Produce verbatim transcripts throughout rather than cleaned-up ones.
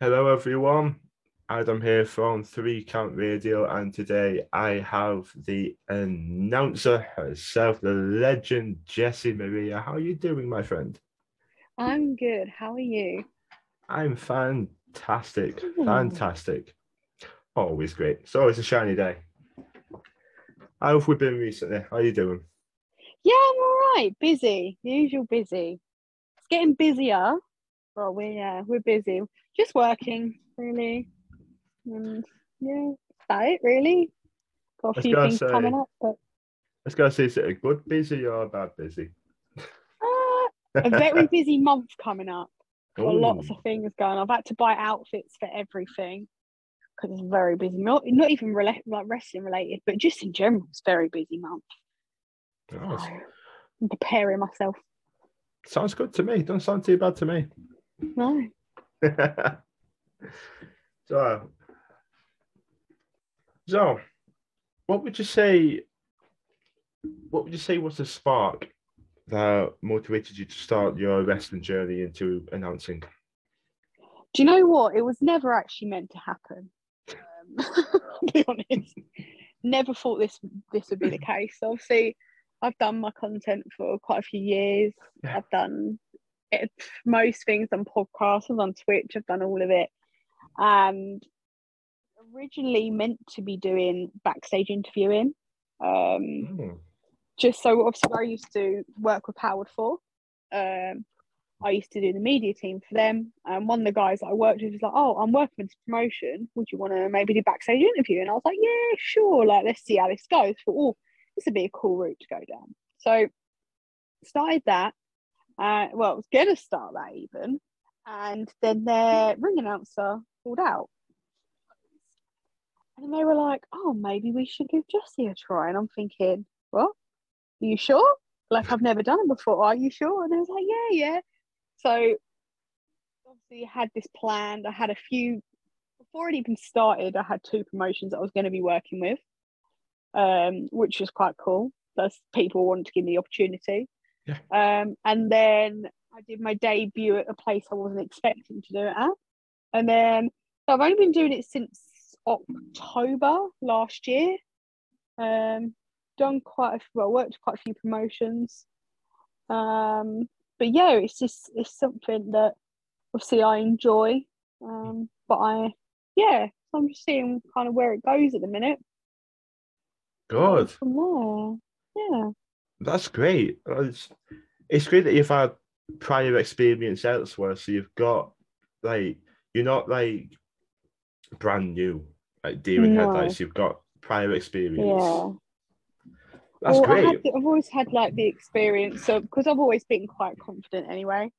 Hello everyone, Adam here from Three Count Radio, and today I have the announcer herself, the legend, Jessie Maria. How are you doing, my friend? I'm good, how are you? I'm fantastic, Ooh. fantastic. Always great, it's always a shiny day. How have we been recently? How are you doing? Yeah, I'm all right, busy, the usual busy. It's getting busier. Well, we're, yeah, we're busy. Just working, really. And yeah, that's it, really. Got a few things say, coming up. But... Let's go see, is it a good busy or a bad busy? Uh, a very busy month coming up. Got Ooh. lots of things going on. I've had to buy outfits for everything because it's very busy. Not, not even rela- like wrestling related, but just in general, it's a very busy month. Nice. So, I'm preparing myself. Sounds good to me. Don't sound too bad to me. No. so, so, what would you say? What would you say was the spark that motivated you to start your wrestling journey into announcing? Do you know what? It was never actually meant to happen. Um, I'll be honest. Never thought this this would be the case. Obviously, I've done my content for quite a few years. Yeah. I've done. It, most things on podcasts, on Twitch, I've done all of it, and originally meant to be doing backstage interviewing, um, mm. just so obviously I used to work with Howard for, um, I used to do the media team for them, and one of the guys that I worked with was like, oh, I'm working with this promotion, would you want to maybe do backstage interview? And I was like, yeah, sure, like let's see how this goes. But oh, this would be a cool route to go down. So started that. Uh, well, I was going to start that even, and then their ring announcer called out, and they were like, "Oh, maybe we should give Jessie a try." And I'm thinking, "What? Are you sure? Like, I've never done it before. Are you sure?" And I was like, "Yeah, yeah." So obviously, I had this planned. I had a few before it even started. I had two promotions that I was going to be working with, um, which was quite cool. That's people wanted to give me the opportunity. Yeah. Um, and then I did my debut at a place I wasn't expecting to do it at. And then so I've only been doing it since October last year. Um, done quite a few, well, worked quite a few promotions. Um, but yeah, it's just it's something that obviously I enjoy. Um, but I yeah, so I'm just seeing kind of where it goes at the minute. Good. From there, yeah. That's great. It's, it's great that you've had prior experience elsewhere, so you've got, like, you're not, like, brand new, like, deer in no. headlights. You've got prior experience. Yeah. That's well, great. I had to, I've always had, like, the experience, so because I've always been quite confident anyway.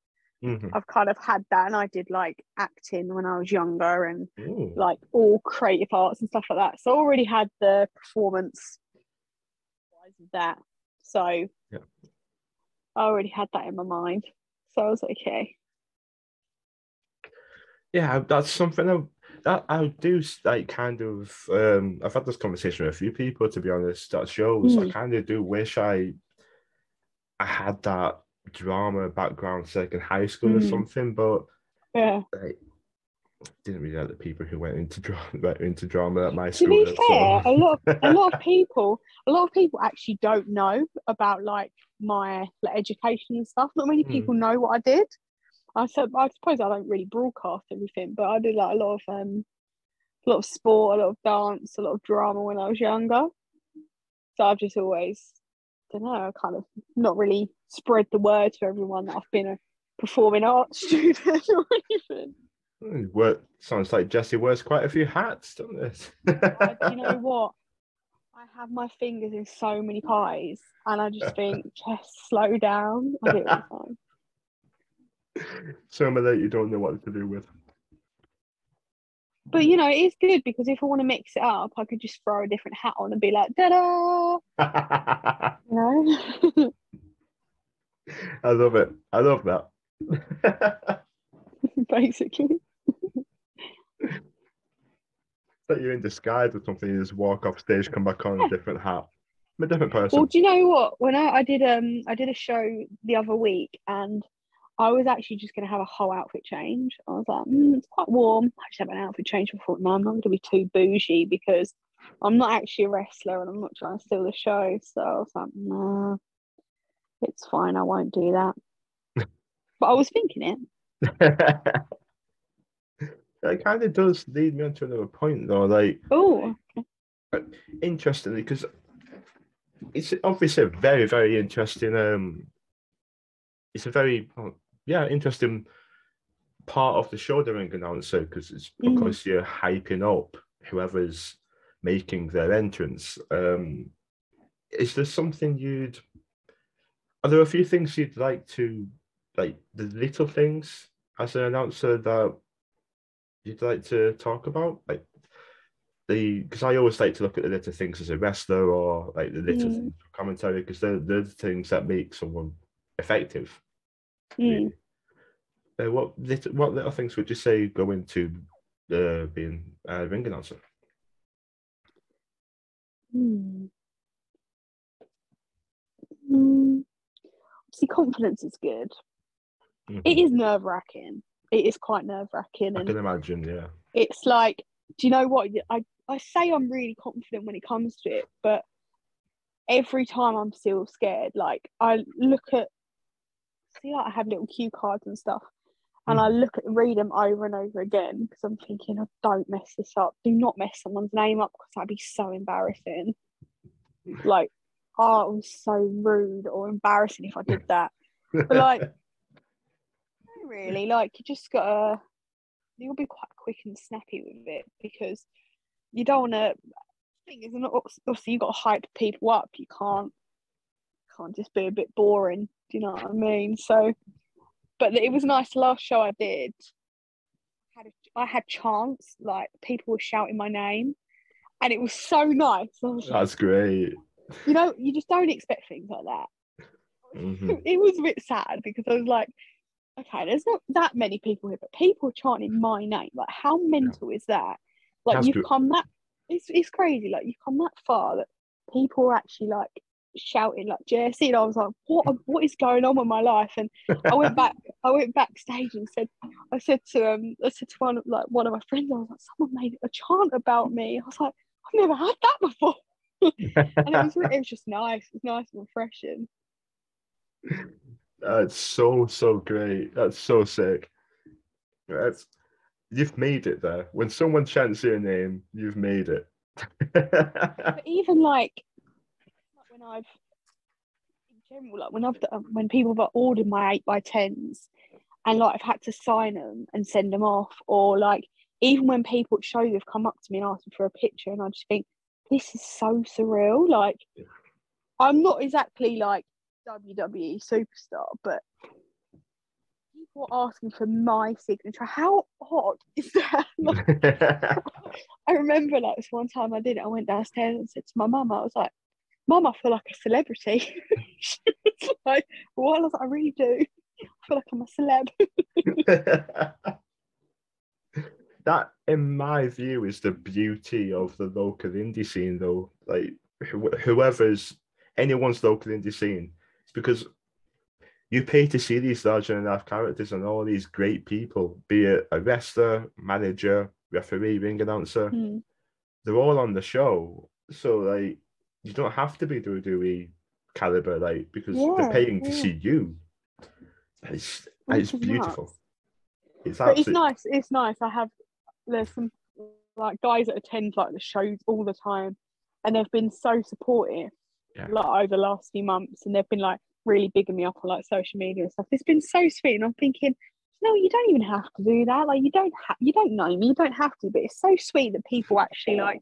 Mm-hmm. I've kind of had that, and I did, like, acting when I was younger and, Ooh. like, all creative arts and stuff like that. So I already had the performance of that. So yeah. I already had that in my mind. So I was like, okay. Yeah, that's something I, that I do like kind of, um, I've had this conversation with a few people, to be honest, that shows mm. I kind of do wish I I had that drama background, so like in high school mm. or something, but yeah. I didn't really like the people who went into drama, into drama at my school. To be fair, so. a lot of, a lot of people A lot of people actually don't know about like my like, education and stuff. Not many people mm. know what I did. I said, I suppose I don't really broadcast everything, but I did like a lot of um, a lot of sport, a lot of dance, a lot of drama when I was younger. So I've just always, I don't know, I kind of not really spread the word to everyone that I've been a performing arts student or anything. Mm, work, sounds like Jessie wears quite a few hats, doesn't it? Do you know what? I have my fingers in so many pies, and I just think, just slow down. I do it all the time. Some of that you don't know what to do with. But you know, it's good because if I want to mix it up, I could just throw a different hat on and be like, da-da. You know? I love it. I love that. Basically. That you're in disguise or something, you just walk off stage, come back on yeah. a different hat. I'm a different person. Well, do you know what? When I, I did um I did a show the other week, and I was actually just going to have a whole outfit change. I was like, mm, it's quite warm. I just have an outfit change before. No, I'm not going to be too bougie because I'm not actually a wrestler and I'm not trying to steal the show. So I was like, no, nah, it's fine. I won't do that. But I was thinking it. It kind of does lead me on to another point, though. Like, oh, okay. Interestingly, because it's obviously a very, very interesting. Um, it's a very, yeah, interesting part of the show, the ring announcer, because it's mm. of course you're hyping up whoever's making their entrance. Um, is there something you'd? Are there a few things you'd like to, like the little things as an announcer that you'd like to talk about, like the, because I always like to look at the little things as a wrestler, or like the little mm. things for commentary, because they're, they're the things that make someone effective. Mm. Really. Uh, what little, what little things would you say go into uh, being a ring announcer? Mm. Mm. Obviously, confidence is good. Mm-hmm. It is nerve wracking. It is quite nerve-wracking. I can imagine, yeah. It's like, do you know what? I, I say I'm really confident when it comes to it, but every time I'm still scared. Like, I look at, see, like I have little cue cards and stuff, and mm. I look at, read them over and over again, because I'm thinking, oh, don't mess this up. Do not mess someone's name up, because that'd be so embarrassing. Like, oh, it was so rude or embarrassing if I did that. But, like, really, like, you just gotta, you'll be quite quick and snappy with it, because you don't wanna, I think it's an, obviously you gotta hype people up, you can't can't just be a bit boring, do you know what I mean? So, but it was nice. Last show I did, I had, a, I had chants, like people were shouting my name, and it was so nice. Was like, that's great. You know, you just don't expect things like that. Mm-hmm. It was a bit sad, because I was like, okay, there's not that many people here, but people chanting my name, like, how mental is that? Like, that's, you've good. Come that, it's it's crazy, like, you've come that far that people are actually, like, shouting, like, Jessie, and I was like, what what is going on with my life? And I went back, I went backstage and said, I said to um, I said to one, like, one of my friends, I was like, someone made a chant about me. I was like, I've never had that before. And it was, it was just nice, it was nice and refreshing. That's so, so great. That's so sick. That's, you've made it there. When someone chants your name, you've made it. But even like, like when I've, in general, like when I've, when people have ordered my eight by tens, and like I've had to sign them and send them off, or like even when people at shows have come up to me and asked me for a picture, and I just think, this is so surreal. Like, I'm not exactly like W W E superstar, but people asking for my signature. How odd is that? Like, I remember like this one time I did it, I went downstairs and said to my mum, I was like, Mum, I feel like a celebrity. She was like, what? I was like, I really do. I feel like I'm a celeb. That, in my view, is the beauty of the local indie scene, though. Like, wh- whoever's, anyone's local indie scene, because you pay to see these larger than life characters and all these great people, be it a wrestler, manager, referee, ring announcer, mm. they're all on the show. So, like, you don't have to be W W E caliber, like, because yeah, they're paying yeah. to see you. It's, it's beautiful. It's, absolutely... it's nice. It's nice. I have, there's some, like, guys that attend, like, the shows all the time, and they've been so supportive, yeah. like, over the last few months, and they've been, like, really bigging me up on, like, social media and stuff. It's been so sweet, and I'm thinking, no, you don't even have to do that. Like, you don't have, you don't know me, you don't have to, but it's so sweet that people actually, like,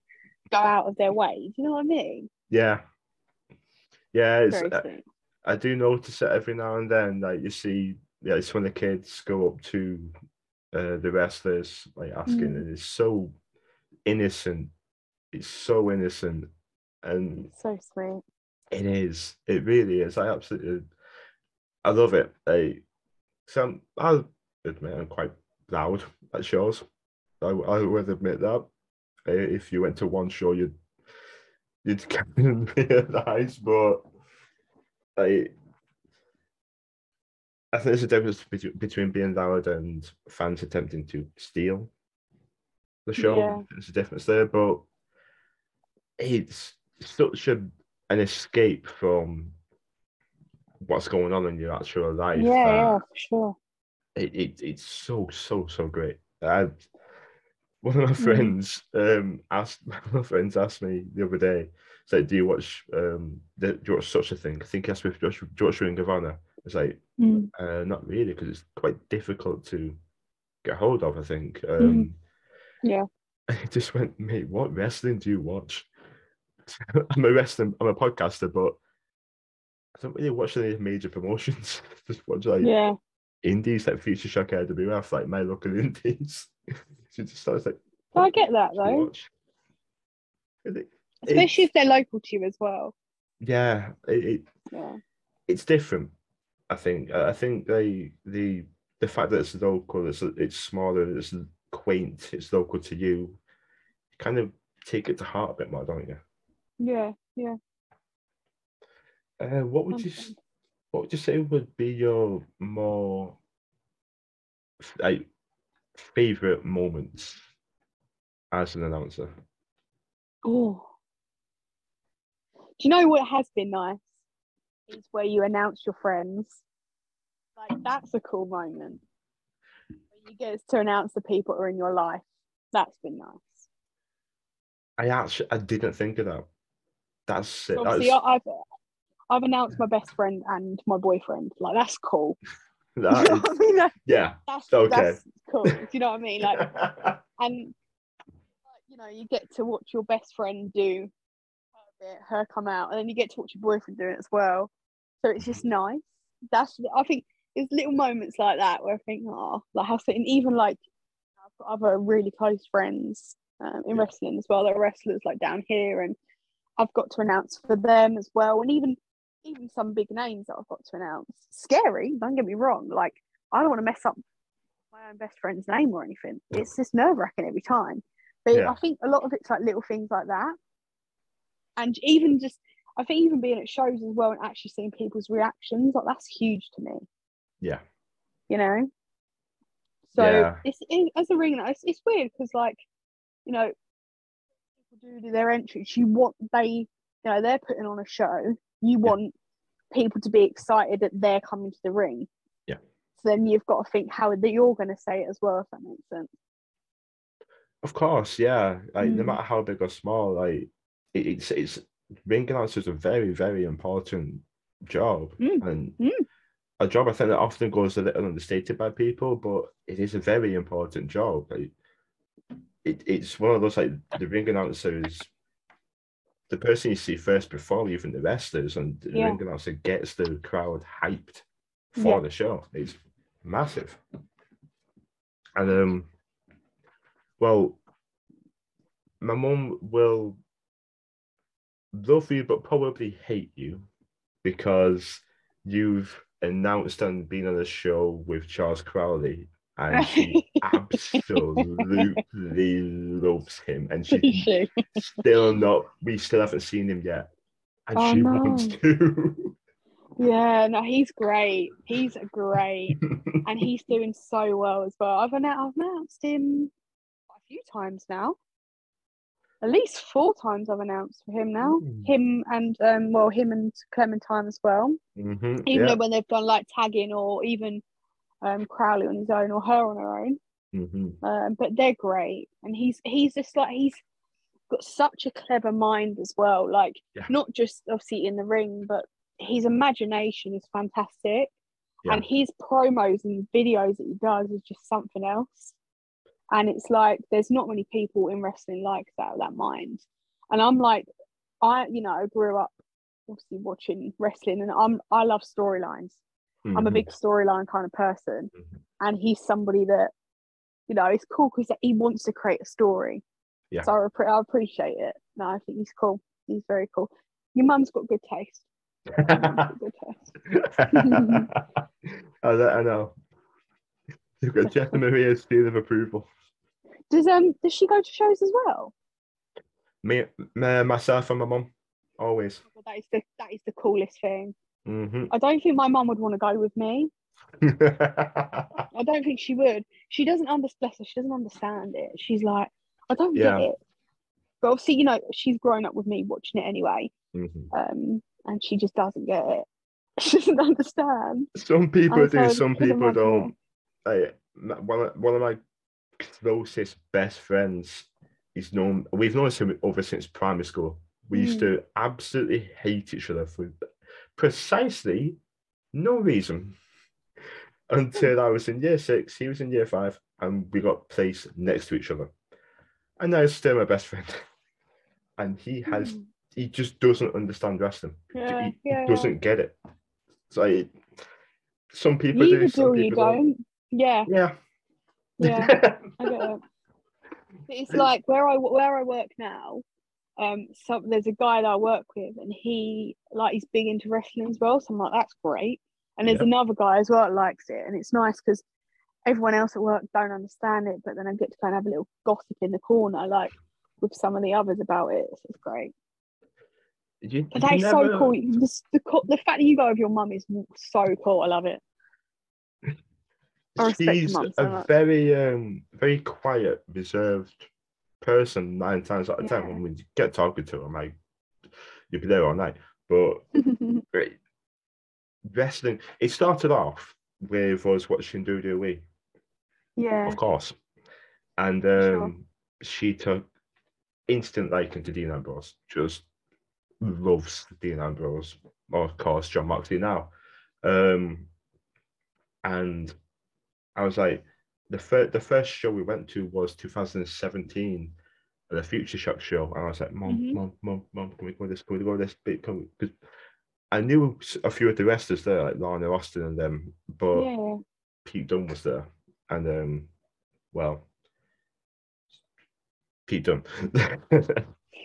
go out of their way. Do you know what I mean? Yeah, yeah. It's, I, I do notice it every now and then. Like, you see, yeah, it's when the kids go up to uh, the wrestlers, like, asking, mm. and it's so innocent. It's so innocent, and so sweet. It is. It really is. I absolutely, I love it. I, so I'm, I'll admit I'm quite loud at shows. I, I would admit that. If you went to one show, you'd you'd kind of realize. But I, I think there's a difference between being valid and fans attempting to steal the show. Yeah. There's a difference there, but it's such a an escape from what's going on in your actual life. Yeah, yeah, for sure. It, it it's so so so great. I, one of my friends um asked one of my friends asked me the other day, said, "Do you watch um do you watch such a thing?" I think I asked me if Joshua, Joshua and Gavanna. It's like, mm. uh, not really, because it's quite difficult to get hold of, I think. Um, mm-hmm. Yeah. I just went, mate, what wrestling do you watch? I'm a wrestling, I'm a podcaster, but I don't really watch any major promotions. Just watch, like, yeah. indies, like Future Shock, I W F, like my local indies. So just starts, like, oh, I get that, though. It, Especially it, if they're local to you as well. Yeah. It, it, yeah. It's different. I think I think they the the fact that it's local, it's it's smaller, it's quaint, it's local to you, you kind of take it to heart a bit more, don't you? Yeah, yeah. Uh, what would you what would you say would be your more like favorite moments as an announcer? Oh, do you know what has been nice? Is where you announce your friends. Like, that's a cool moment. You get to announce the people who are in your life. That's been nice. I actually, I didn't think of that. That's it. Obviously, that's... I've, I've announced my best friend and my boyfriend. Like, that's cool. That you know is... what I mean? That's, yeah. That's, okay. That's cool. Do you know what I mean? Like, and, you know, you get to watch your best friend do it, her come out, and then you get to watch your boyfriend do it as well. So it's just nice. That's, I think there's little moments like that where I think, oh, like how certain, even like I've got other really close friends um, in yeah. wrestling as well. They're wrestlers like down here, and I've got to announce for them as well. And even even some big names that I've got to announce. Scary, don't get me wrong. Like, I don't want to mess up my own best friend's name or anything. It's just nerve wracking every time. But yeah. I think a lot of it's like little things like that. And even just, I think even being at shows as well and actually seeing people's reactions, like, that's huge to me. Yeah. You know? So, yeah. It's, it, as a ring, it's, it's weird because, like, you know, people do their entries. You want, they, you know, they're putting on a show. You want yeah. people to be excited that they're coming to the ring. Yeah. So then you've got to think how that you're going to say it as well, if that makes sense. Of course, yeah. Like, mm. no matter how big or small, like, It's it's ring announcers a very very important job mm. and mm. a job I think that often goes a little understated by people, but it is a very important job. Like, it it's one of those, like, the ring announcer is the person you see first before even the wrestlers, and the yeah. ring announcer gets the crowd hyped for yeah. the show. It's massive. And um, well, my mum will love you but probably hate you because you've announced and been on a show with Charles Crowley, and she absolutely loves him, and she's still not we still haven't seen him yet, and oh, she no. wants to. Yeah, no, he's great. He's great. And he's doing so well as well. I've announced, I've announced him a few times now. At least four times I've announced for him now. Mm. Him and, um, well, him and Clementine as well. Mm-hmm, even yeah. though when they've done, like, tagging or even um, Crowley on his own or her on her own. Mm-hmm. Um, but they're great. And he's he's just, like, he's got such a clever mind as well. Like, yeah. not just, obviously, in the ring, but his imagination is fantastic. Yeah. And his promos and videos that he does is just something else. And it's like, there's not many people in wrestling like that, that mind. And I'm like, I, you know, grew up obviously watching wrestling, and I'm, I love storylines. Mm-hmm. I'm a big storyline kind of person. Mm-hmm. And he's somebody that, you know, it's cool because he wants to create a story. Yeah. So I, rep- I appreciate it. No, I think he's cool. He's very cool. Your mum's got good taste. Your mum's got good taste. Oh, I know. You've got Jessie Maria's seal of approval. Does um does she go to shows as well? Me, me myself and my mum, always. Oh, that is the that is the coolest thing. Mm-hmm. I don't think my mum would want to go with me. I don't think she would. She doesn't understand. She doesn't understand it. She's like, I don't yeah. get it. But obviously, you know, she's grown up with me watching it anyway, mm-hmm. um, and she just doesn't get it. She doesn't understand. Some people and do. So some people don't. Like, one of, one of my closest best friends is known. We've known him over since primary school. We used mm. to absolutely hate each other for precisely no reason. Until I was in year six, he was in year five, and we got placed next to each other. And now he's still my best friend. And he has, mm. he just doesn't understand wrestling. Yeah, he yeah. doesn't get it. So like, some people you do, some do, people don't. don't. Yeah. Yeah. Yeah, I get it. It's like where I where I work now. Um, so there's a guy that I work with, and he like he's big into wrestling as well. So I'm like, that's great. And there's yep. another guy as well that likes it, and it's nice because everyone else at work don't understand it, but then I get to kind of have a little gossip in the corner, like with some of the others about it. So it's great. You, but that's never... so cool. The, the, the fact that you go with your mum is so cool. I love it. I respect She's your mum so a much. very, um, very quiet, reserved person nine times out of yeah. ten. When we get talking to her, like you'll be there all night. But great. Wrestling, it started off with us watching W W E, yeah, of course, and um, sure. she took instant liking to Dean Ambrose, just loves Dean Ambrose, of course, John Moxley now. Um, and I was like, the, fir- the first show we went to was two thousand seventeen, the Future Shock show, and I was like, Mom, mm-hmm. Mom, Mom, Mom, can we go to this? Can we go to this? Can we? I knew a few of the wrestlers there, like Lana Austin and them, but yeah. Pete Dunn was there. And, um, well, Pete Dunn.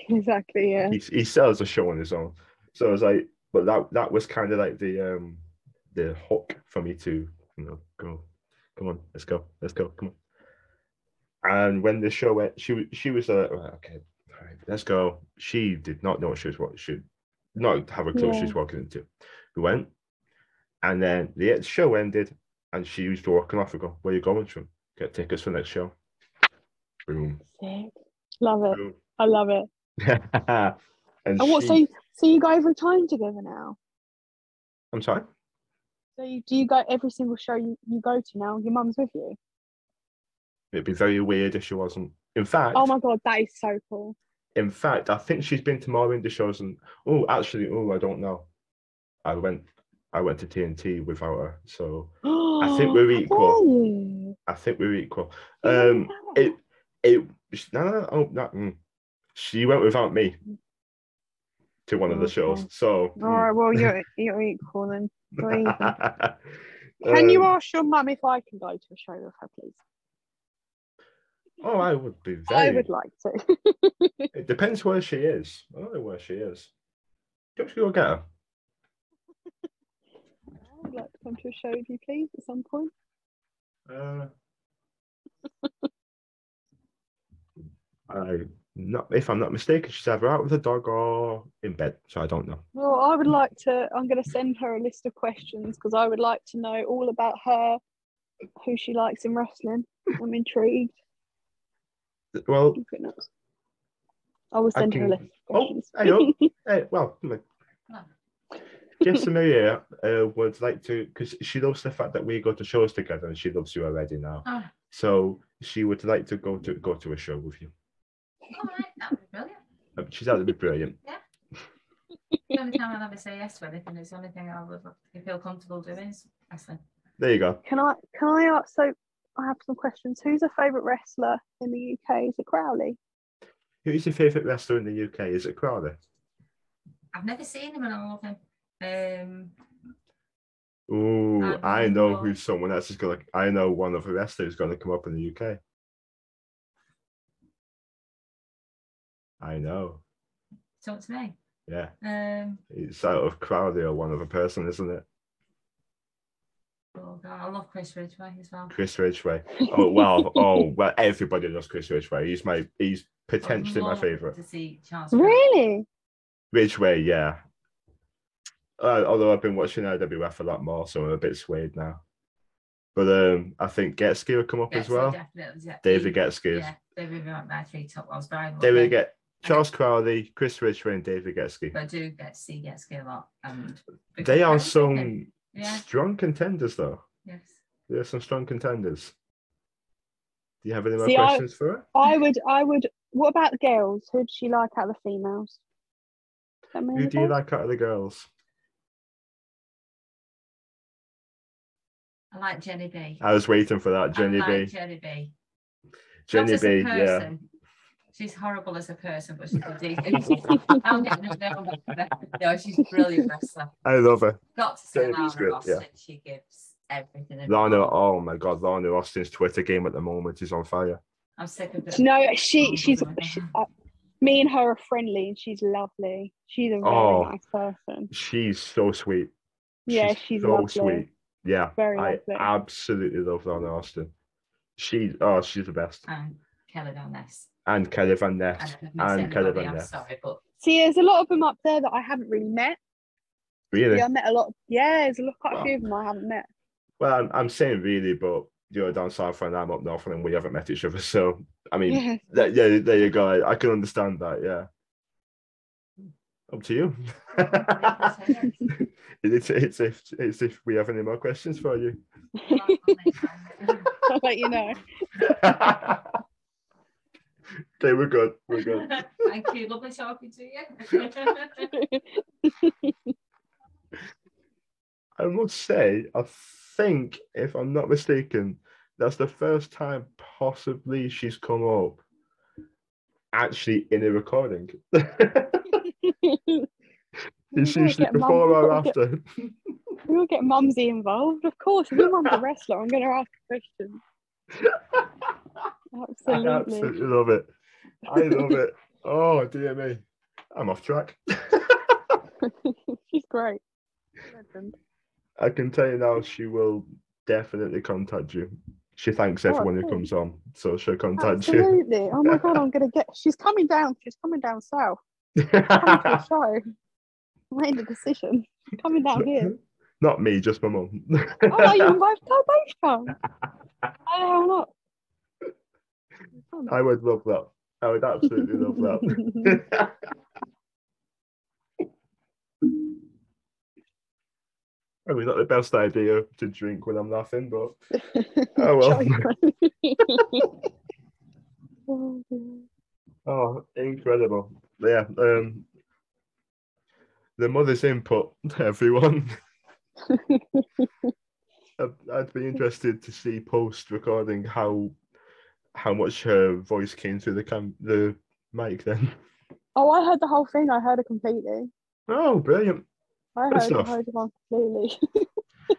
Exactly, yeah. He, he sells a show on his own. So I was like, but that that was kind of like the um, the hook for me to, you know, go, come on, let's go, let's go, come on. And when the show went, she, she was like, right, okay, all right, let's go. She did not know what she was what she. Not have a clue yeah. what she's walking into. We went, and then the show ended, and she was walking off. We go, where are you going from? Get tickets for the next show. Boom. Sick. Love it. Boom. I love it. and and what? She... So, you, so you go every time together now? I'm sorry? So you, do you go every single show you, you go to now? Your mum's with you? It'd be very weird if she wasn't. In fact... Oh my God, that is so cool. In fact, I think she's been to more indie shows and oh, actually, oh, I don't know. I went, I went to T N T without her, so I think we're equal. I think we're equal. Um, yeah. it, it, no, no, no, no mm. She went without me to one oh, of the shows. Okay. So, all right, well, you're you're equal then. You're equal. Can um, you ask your mum if I can go to a show with her, please? Oh, I would be very... I would like to. It depends where she is. I don't know where she is. Don't you go get her? I would like to come to a show with you, please, at some point. Uh, I not if I'm not mistaken, she's either out with a dog or in bed, so I don't know. Well, I would like to... I'm going to send her a list of questions because I would like to know all about her, who she likes in wrestling. I'm intrigued. Well, I was sent her a list of questions. Oh, hey, hey, well, Jessie Maria uh, would like to, because she loves the fact that we go to shows together, and she loves you already now. Oh. So she would like to go to go to a show with you. All right, that would be brilliant. She's that would be brilliant. Yeah. The only time I'll ever say yes to anything is the only thing I would feel comfortable doing is wrestling. There you go. Can I? Can I ask? So. I have some questions. Who's your favourite wrestler in the U K? Is it Crowley? Who's your favourite wrestler in the U K? Is it Crowley? I've never seen him and I love him. Um, oh, I know who someone else is going to... I know one of the wrestlers is going to come up in the U K. I know. Talk to me. Yeah. Um, it's out of Crowley or one other person, isn't it? Oh God, I love Chris Ridgway as well. Chris Ridgway. Oh wow. Oh well, everybody loves Chris Ridgway. He's my he's potentially my favourite. To see Charles really? Ridgway, yeah. Uh, although I've been watching I W F a lot more, so I'm a bit swayed now. But um, I think Getsky will come up Getsky, as well. Definitely, yeah. David Getsky. Yeah, they were my three top ones. Brian David get Charles Crowley, Chris Ridgway, and David Getsky. But I do get to see Getsky a lot. And they are some yeah. strong contenders, though. Yes. There are some strong contenders. Do you have any more see, questions I, for her? I would, I would. What about the girls? Who do you like out of the females? Who do you like out of the girls? I like Jenny B. I was waiting for that, Jenny I like B. Jenny B. Jenny Not B. A person. Yeah. She's horrible as a person, but she's a decent. I'll get no down with her. No, she's a brilliant wrestler. I love her. Got to say, Lana Austin. Yeah. She gives everything. Lana, oh my God, Lana Austin's Twitter game at the moment is on fire. I'm sick of it. No, she, she's. She, uh, me and her are friendly, and she's lovely. She's a really oh, nice person. She's so sweet. Yeah, she's, she's so lovely. sweet. Yeah, Very I lovely. absolutely love Lana Austin. She, oh, she's the best. And Kelly Van Ness. And Kelly Van Ness. And Kelly Van Ness. Sorry, but... See, there's a lot of them up there that I haven't really met. Really? Yeah, I met a lot. Of, yeah, there's a lot, quite a well, few of them I haven't met. Well, I'm, I'm saying really, but you're down south and I'm up north and we haven't met each other. So, I mean, yeah, that, yeah there you go. I can understand that, yeah. Up to you. it's, it's, if, it's if we have any more questions for you. I'll let you know. Okay, we're good. We're good. Thank you. Lovely talking to you. I must say, I think, if I'm not mistaken, that's the first time possibly she's come up actually in a recording. It's usually before mum, or after. We'll get Mumsy involved, of course. If your mum's a wrestler, I'm going to ask questions. Absolutely. I absolutely love it. I love it. Oh, dear me. I'm off track. She's great. I can tell you now, she will definitely contact you. She thanks everyone oh, who comes on, so she'll contact absolutely. you. Absolutely. Oh my God, I'm going to get... She's coming down. She's coming down south. She's coming to the show. Made a decision. She's coming down here. Not me, just my mum. Oh, you and my both come. Oh, not. I would love that. I would absolutely love that. Probably not the best idea to drink when I'm laughing, but oh well. Oh, incredible. Yeah. Um, the mother's input, everyone. I'd be interested to see post recording how how much her voice came through the cam- the mic then. Oh, I heard the whole thing. I heard it completely. Oh, brilliant. I heard it, heard it completely.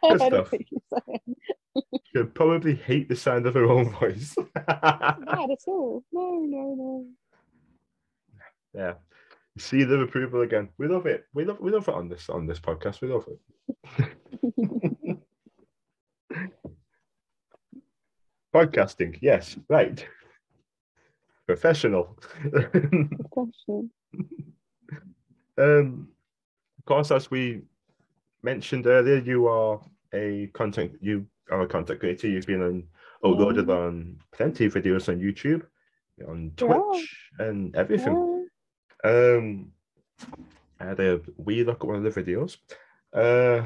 I Good heard stuff. What you were saying. She'll probably hate the sound of her own voice. Not at all. No, no, no. Yeah. See the approval again. We love it. We love we love it on this on this podcast. We love it. Podcasting, yes, right. Professional. Professional. um, of course, as we mentioned earlier, you are a content. You are a content creator. You've been on, uploaded yeah. on plenty of videos on YouTube, on Twitch, yeah. and everything. Yeah. Um, I had a wee look at one of the videos. Uh,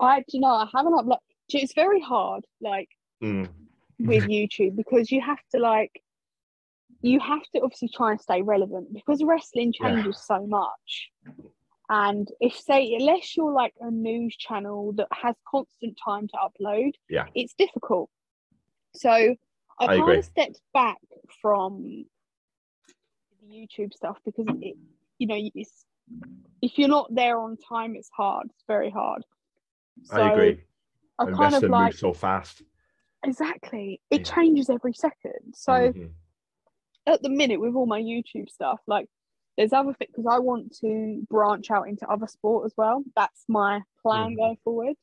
I do you know. I haven't uploaded. It's very hard. Like. Mm. With YouTube, because you have to like you have to obviously try and stay relevant, because wrestling changes yeah. so much, and if say unless you're like a news channel that has constant time to upload, yeah it's difficult. So I, I kind agree. of stepped back from the YouTube stuff, because it, you know it's, if you're not there on time, it's hard it's very hard so I agree I and kind of like so fast Exactly. It yeah. changes every second. So mm-hmm. at the minute with all my YouTube stuff, like there's other things, because I want to branch out into other sport as well. That's my plan mm-hmm. going forward.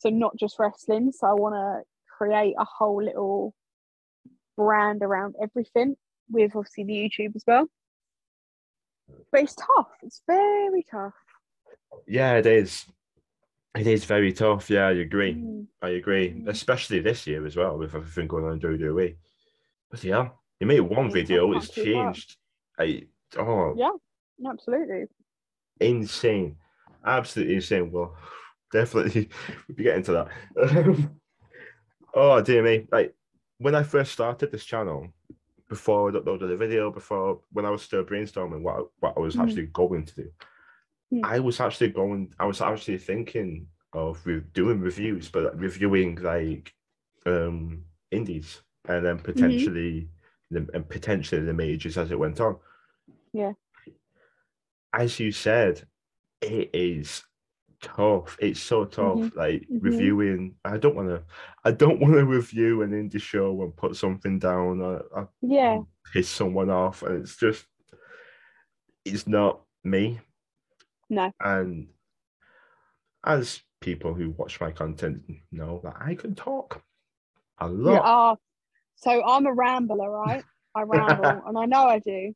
So not just wrestling. So I want to create a whole little brand around everything with obviously the YouTube as well. But it's tough. It's very tough. Yeah, it is. It is very tough. Yeah, I agree. Mm. I agree. Especially this year as well, with everything going on in W W E. But yeah, you made one video, it's changed. I, oh, yeah, absolutely. Insane. Absolutely insane. Well, definitely, we'll be getting to that. Oh, dear me. Like, when I first started this channel, before I uploaded the video, before, when I was still brainstorming what I, what I was mm. actually going to do, I was actually going, I was actually thinking of re- doing reviews, but reviewing like um, indies and then potentially mm-hmm. the, and potentially the majors as it went on. Yeah. As you said, it is tough. It's so tough. Mm-hmm. Like mm-hmm. reviewing, I don't want to, I don't want to review an indie show and put something down or, or yeah. piss someone off. And it's just, it's not me. No. And as people who watch my content know that I can talk a lot. Oh, so I'm a rambler, right? I ramble, and I know I do.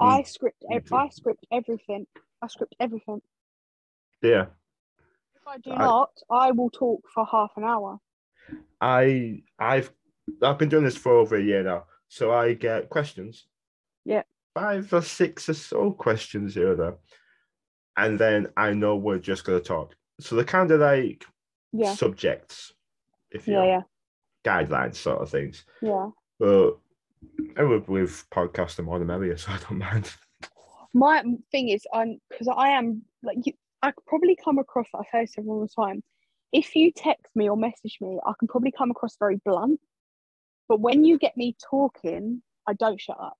I script, I script everything. I script everything. Yeah. If I do I, not, I will talk for half an hour. I, I've, I've been doing this for over a year now, so I get questions. Yeah. Five or six or so questions here or there. And then I know we're just going to talk. So they're kind of like yeah. subjects, if you yeah, know, yeah. guidelines sort of things. Yeah. But I would with podcasting more than merrier, so I don't mind. My thing is, I'm because I am, like, you, I could probably come across, like I say all the time, if you text me or message me, I can probably come across very blunt. But when you get me talking, I don't shut up.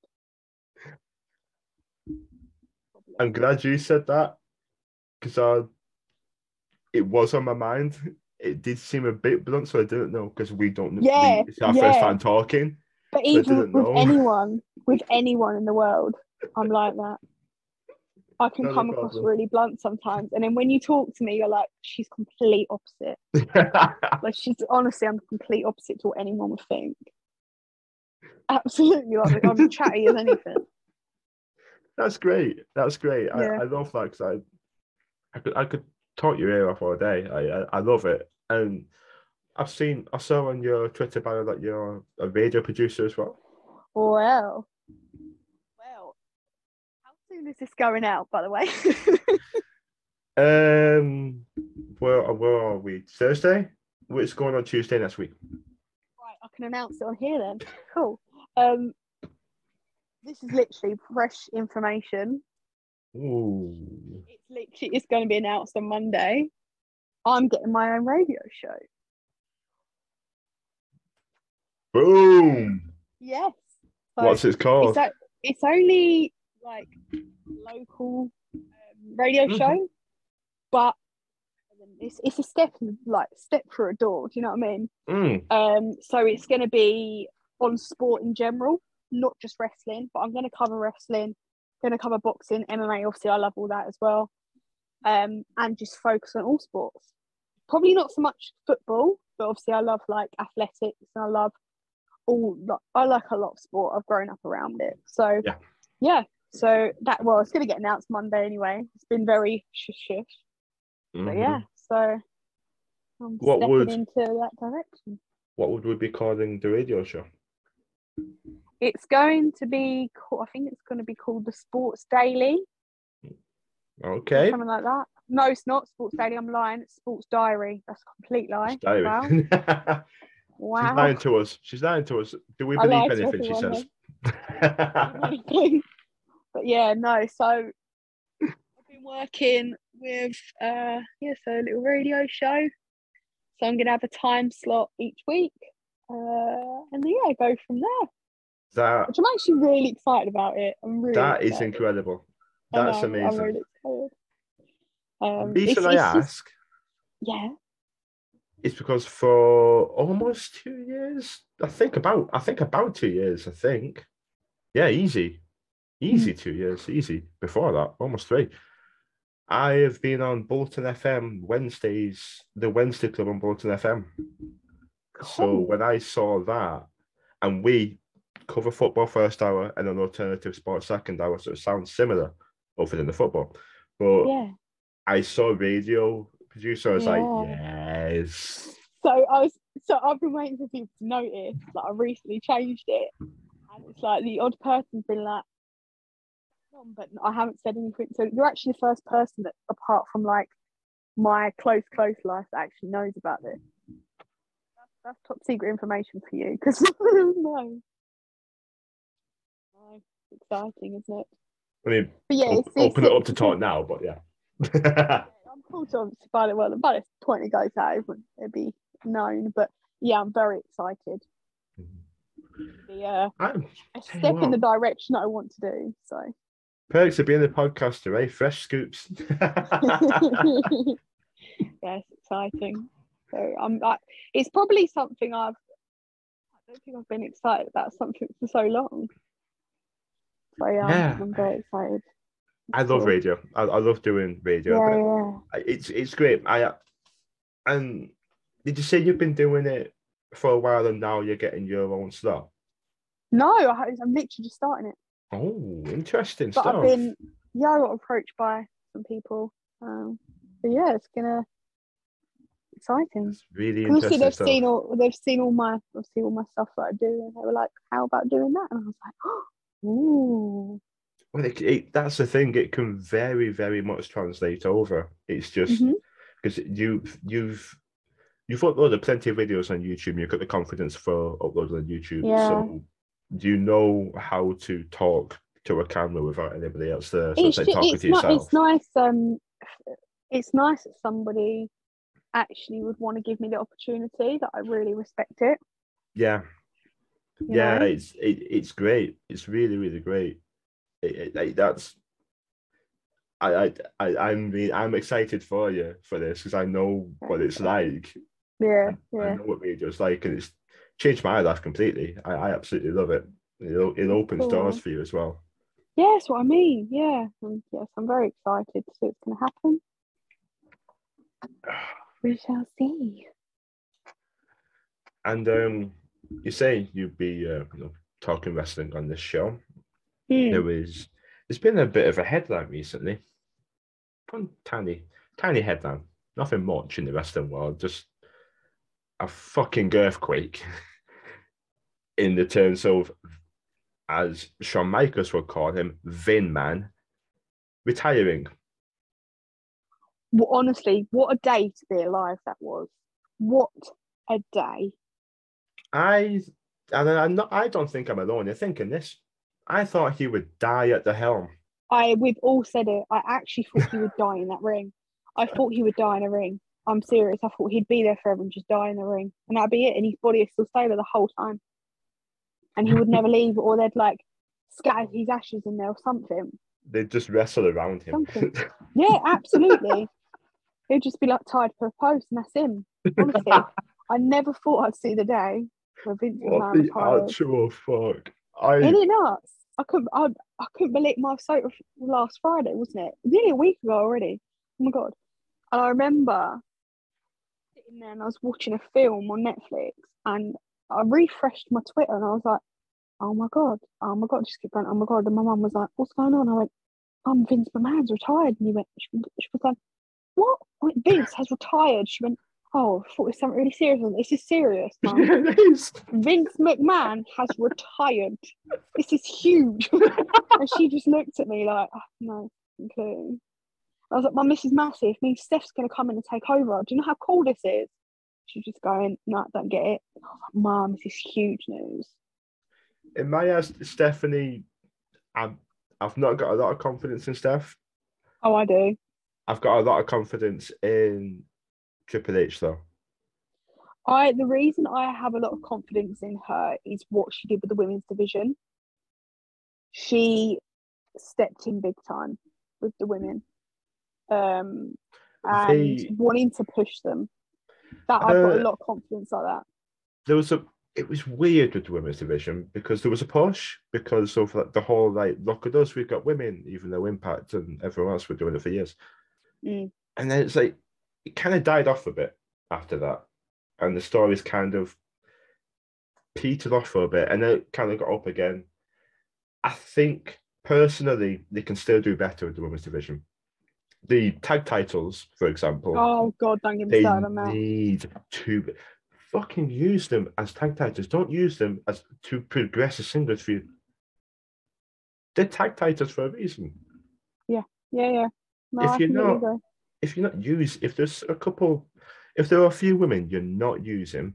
I'm glad you said that. Because uh, it was on my mind. It did seem a bit blunt, so I didn't know because we don't know. Yeah, it's our yeah. first time talking. But even with know. anyone, with anyone in the world, I'm like that. I can Not come across really blunt sometimes. And then when you talk to me, you're like, she's complete opposite. Like, she's honestly, I'm the complete opposite to what anyone would think. Absolutely. Like, I'm chatty as anything. That's great. That's great. Yeah. I, I love that because I, I could I could talk your ear off all day. I, I I love it. And I've seen I saw on your Twitter bio that you're a radio producer as well. Well, well, how soon is this going out? By the way, um, where where are we? Thursday. It's going on Tuesday next week. Right, I can announce it on here then. Cool. Um. This is literally fresh information. Ooh. It's literally it's going to be announced on Monday. I'm getting my own radio show. Boom. Yes. So what's it called? It's, it's only like local um, radio mm-hmm. show, but it's it's a step like step through a door. Do you know what I mean? Mm. Um. So it's going to be on sport in general. Not just wrestling, but I'm going to cover wrestling, going to cover boxing, M M A, obviously I love all that as well, um, and just focus on all sports. Probably not so much football, but obviously I love like athletics and I love all, like, I like a lot of sport, I've grown up around it. So yeah, yeah. so that, well, it's going to get announced Monday anyway, it's been very shush-shush, mm-hmm. but yeah, so I'm what stepping would, into that direction. What would we be calling the radio show? It's going to be, I think it's going to be called the Sports Daily. Okay. Something like that. No, it's not Sports Daily. I'm lying. It's Sports Diary. That's a complete lie. Diary. Wow. wow. She's lying to us. She's lying to us. Do we believe anything she says? But yeah, no. So I've been working with, uh, yeah, so a little radio show. So I'm going to have a time slot each week. Uh, and then, yeah, I go from there. That, Which I'm actually really excited about it. I'm really That excited. Is incredible. That's know, amazing. I'm really excited. Um, the reason I ask, just, yeah, it's because for almost two years, I think about, I think about two years, I think, yeah, easy, easy mm. two years, easy. Before that, almost three. I have been on Bolton F M Wednesdays, the Wednesday Club on Bolton F M. Cool. So when I saw that, and we. Cover football first hour and an alternative sport second hour, so it sounds similar other than the football, but yeah. I saw radio producer was yeah. like, yes. So I was, so I've been waiting for people to notice. Like I recently changed it, and it's like the odd person's been like, but I haven't said anything. So you're actually the first person that, apart from like my close, close life, that actually knows about this. That's, that's top secret information for you, because no. no, it's exciting, isn't it? I mean, but yeah, it's, it's, open it's, it up to talk now, but yeah. yeah I'm cool to obviously find it. Well, by the point it goes out, it would be known. But yeah, I'm very excited. Mm-hmm. Yeah, uh, a step in the direction that I want to do. So. Perks of being a podcaster, eh? Fresh scoops. Yeah, it's exciting. So I'm like, it's probably something I've, I don't think I've been excited about something for so long. So yeah, yeah. I'm very excited. I love radio. I, I love doing radio. Yeah, yeah. It's it's great. I and did you say you've been doing it for a while and now you're getting your own stuff? No, I, I'm literally just starting it. Oh, interesting but stuff. I've been, yeah, I got approached by some people. Um, but yeah, it's gonna exciting. It's really interesting. They've stuff. seen all they've seen all my I've seen all my stuff that I do, and they were like, "How about doing that?" And I was like, "Oh." Ooh. Well, it, it, that's the thing. It can very, very much translate over. It's just because mm-hmm. you, you've you've uploaded plenty of videos on YouTube. You've got the confidence for uploading on YouTube. Yeah. So you know how to talk to a camera without anybody else there. So it's, it's, talk it's, with not, yourself. It's nice. Um, it's nice that somebody actually would want to give me the opportunity. That I really respect it. Yeah. You yeah, know? it's it, it's great. It's really, really great. It, it, it, that's I I I'm really, I'm excited for you for this because I know what it's like. Yeah, yeah. I know what radio's like, and it's changed my life completely. I, I absolutely love it. It it opens cool. doors for you as well. Yeah, that's what I mean. Yeah, and yes, I'm very excited to see what's going to happen. We shall see. And um. You say you'd be uh, you know, talking wrestling on this show. Mm. There is, there's been a bit of a headline recently. One tiny, tiny headline. Nothing much in the wrestling world. Just a fucking earthquake. In the terms of, as Shawn Michaels would call him, Vin Man, retiring. Well, honestly, what a day to be alive that was. What a day. I and I'm not, I don't think I'm alone in thinking this. I thought he would die at the helm. I we've all said it. I actually thought he would die in that ring. I thought he would die in a ring. I'm serious. I thought he'd be there forever and just die in the ring, and that'd be it. And his body would still stay there the whole time, and he would never leave. Or they'd like scatter his ashes in there or something. They'd just wrestle around him. Something. Yeah, absolutely. He'd just be like tied for a post, and that's him. Honestly, I never thought I'd see the day. What the actual fuck? I... Isn't it nuts? I couldn't, I, I couldn't believe my soap last Friday, wasn't it? Nearly a week ago already. Oh my god! And I remember sitting there and I was watching a film on Netflix, and I refreshed my Twitter, and I was like, "Oh my god! Oh my god!" Just keep going. Oh my god! And my mum was like, "What's going on?" I went, "Um, Vince McMahon's retired." And he went, "She, she was like, what? I went, Vince has retired." She went, "Oh, I thought it sounded really serious. This is serious, man. Yeah, it is. Vince McMahon has retired. This is huge." And she just looked at me like, oh, no, okay. I was like, "My missus massive. Me and Steph's going to come in and take over. Do you know how cool this is?" She's just going, "No, I don't get it." And I was like, "Mum, this is huge news." In my eyes, Stephanie, I'm, I've not got a lot of confidence in Steph. Oh, I do. I've got a lot of confidence in Triple H though. I the reason I have a lot of confidence in her is what she did with the women's division. She stepped in big time with the women, um, and the, wanting to push them. That I've uh, got a lot of confidence like that. There was a. It was weird with the women's division because there was a push because of like, the whole like look at us, we've got women, even though Impact and everyone else were doing it for years, mm. and then it's like. It kind of died off a bit after that, and the stories kind of petered off for a bit, and then it kind of got up again. I think personally, they can still do better with the women's division. the tag titles, for example. Oh, God, don't get me started on that. They need to fucking use them as tag titles. Don't use them as to progress a singles feud. They're tag titles for a reason. Yeah, yeah, yeah. No, if you're not, either. if you're not use, if there's a couple, if there are a few women you're not using,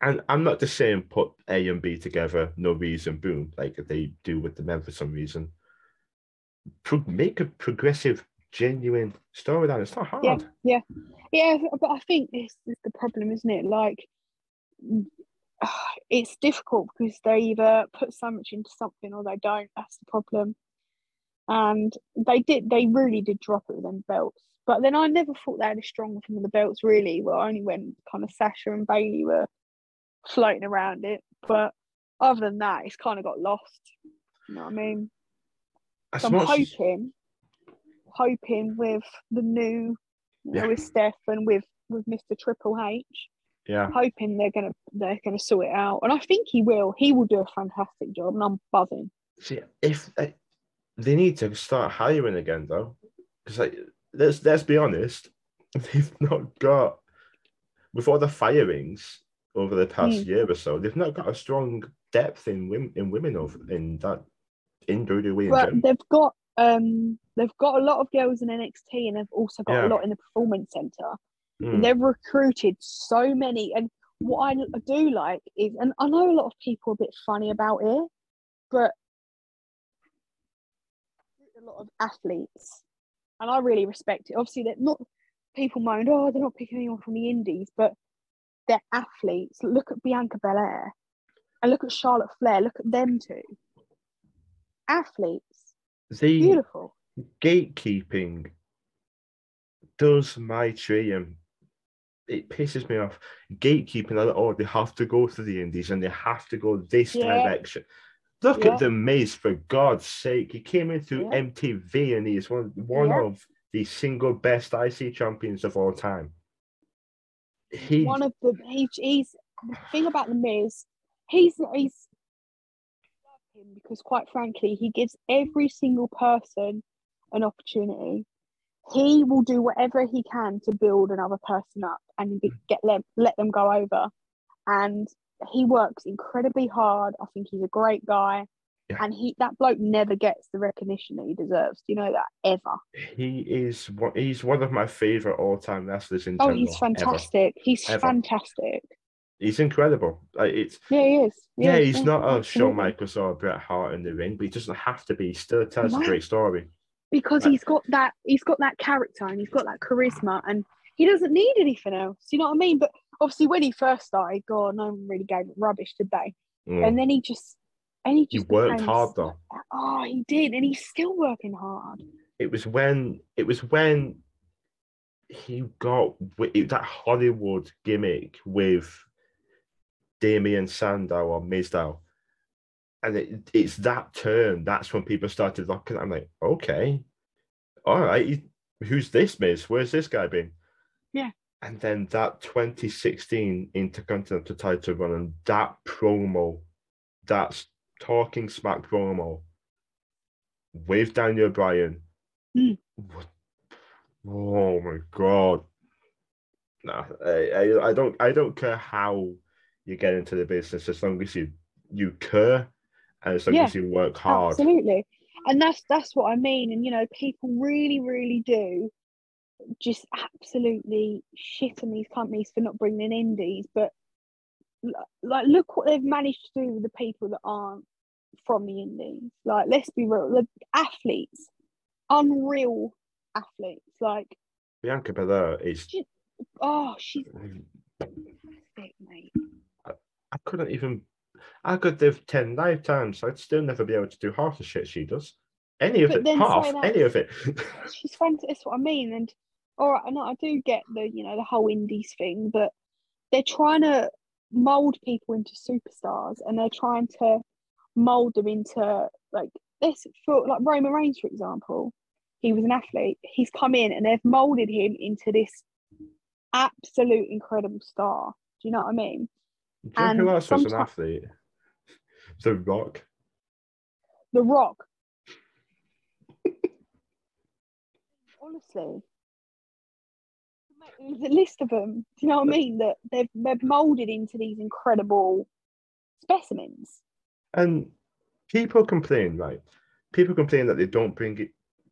and I'm not just saying put A and B together, no reason, boom, like they do with the men for some reason. Pro- make a progressive, genuine storyline. It's not hard. Yeah, yeah, yeah. But I think this is the problem, isn't it? Like, it's difficult because they either put so much into something or they don't. That's the problem. And they did, they really did drop it with them belts. But then I never thought they had a strong thing with the belts, really. Well, only when kind of Sasha and Bayley were floating around it. But other than that, it's kind of got lost. You know what I mean? So I'm hoping, as... hoping with the new, you know, yeah. with Steph and with, with Mister Triple H, yeah, I'm hoping they're gonna they're gonna sort it out, and I think he will. He will do a fantastic job, and I'm buzzing. See, if they, they need to start hiring again, though, because like let's let's be honest, they've not got with all the firings over the past mm. year or so, they've not got a strong depth in women in women over in that. In W W E, well, they've got um, they've got a lot of girls in N X T, and they've also got yeah. a lot in the Performance Center. Mm. They've recruited so many, and what I do like is, and I know a lot of people are a bit funny about it, but a lot of athletes, and I really respect it. Obviously, they're not people mind, oh, they're not picking anyone from the Indies, but they're athletes. Look at Bianca Belair, and look at Charlotte Flair. Look at them two. Athletes. The Beautiful. Gatekeeping does my tree and it pisses me off. Gatekeeping, like, oh, they have to go to the Indies and they have to go this yeah. direction. Look yeah. at The Miz, for God's sake. He came in through yeah. M T V and he's one, one yeah. of the single best I C champions of all time. He's one of the, he, he's, the thing about The Miz, he's, he's, because quite frankly he gives every single person an opportunity. He will do whatever he can to build another person up and get them, let them go over, and he works incredibly hard. I think he's a great guy yeah. and he that bloke never gets the recognition that he deserves. Do you know that ever? He is what he's one of my favourite all-time wrestlers in oh general, he's fantastic ever. he's ever. fantastic He's incredible. Like it's yeah, he is. He yeah, is. he's not a Shawn Michaels or Bret Hart in the ring, but he doesn't have to be. He still tells no. a great story because like, he's got that. He's got that character and he's got that charisma, and he doesn't need anything else. You know what I mean? But obviously, when he first started, God, no one really gave it rubbish, did they? Mm. And then he just and he just he worked became, hard though. Oh, he did, and he's still working hard. It was when it was when he got it, that Hollywood gimmick with Damian Sandow or Mizdow. And it, it's that turn. That's when people started looking at him like, okay, all right, who's this Miz? Where's this guy been? Yeah. And then that twenty sixteen Intercontinental title run and that promo, that talking smack promo with Daniel Bryan. Mm. Oh my God. Nah, I, I, I don't I don't care how you get into the business, as long as you you care and as long yeah, as you work hard. Absolutely. And that's that's what I mean. And you know, people really, really do just absolutely shit on these companies for not bringing in Indies. But like, look what they've managed to do with the people that aren't from the Indies. Like, let's be real, the athletes, unreal athletes. Like Bianca Belair is she, oh she's fantastic, mate. I couldn't even, I could live ten lifetimes. I'd still never be able to do half the shit she does. Any of but it, half, any of it. She's fantastic, that's what I mean. And all right, and I do get the, you know, the whole Indies thing, but they're trying to mould people into superstars and they're trying to mould them into, like, this, for, like Roman Reigns, for example. He was an athlete. He's come in and they've moulded him into this absolute incredible star. Do you know what I mean? Do you know who else was an athlete? The Rock. The Rock. honestly. The list of them, do you know what I mean? That they've, they've moulded into these incredible specimens. And people complain, right? People complain that they don't bring it,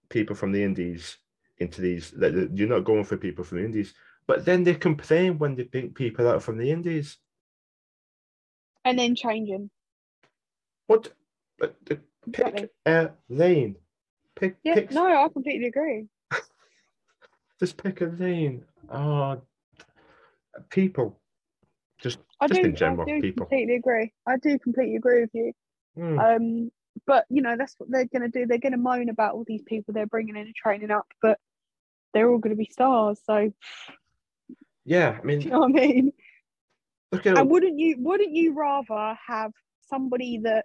people from the Indies into these, that you're not going for people from the Indies. But then they complain when they bring people out from the Indies. And then change them. What? But pick exactly. a lane. Pick, yeah, pick... No, I completely agree. Just pick a lane. Oh, people. Just, I just do, in general, I do people. Completely agree. I do completely agree with you. Mm. Um, but you know, that's what they're going to do. They're going to moan about all these people they're bringing in and training up, but they're all going to be stars. So, yeah, I mean, do you know what I mean? Look at, and wouldn't you? Wouldn't you rather have somebody that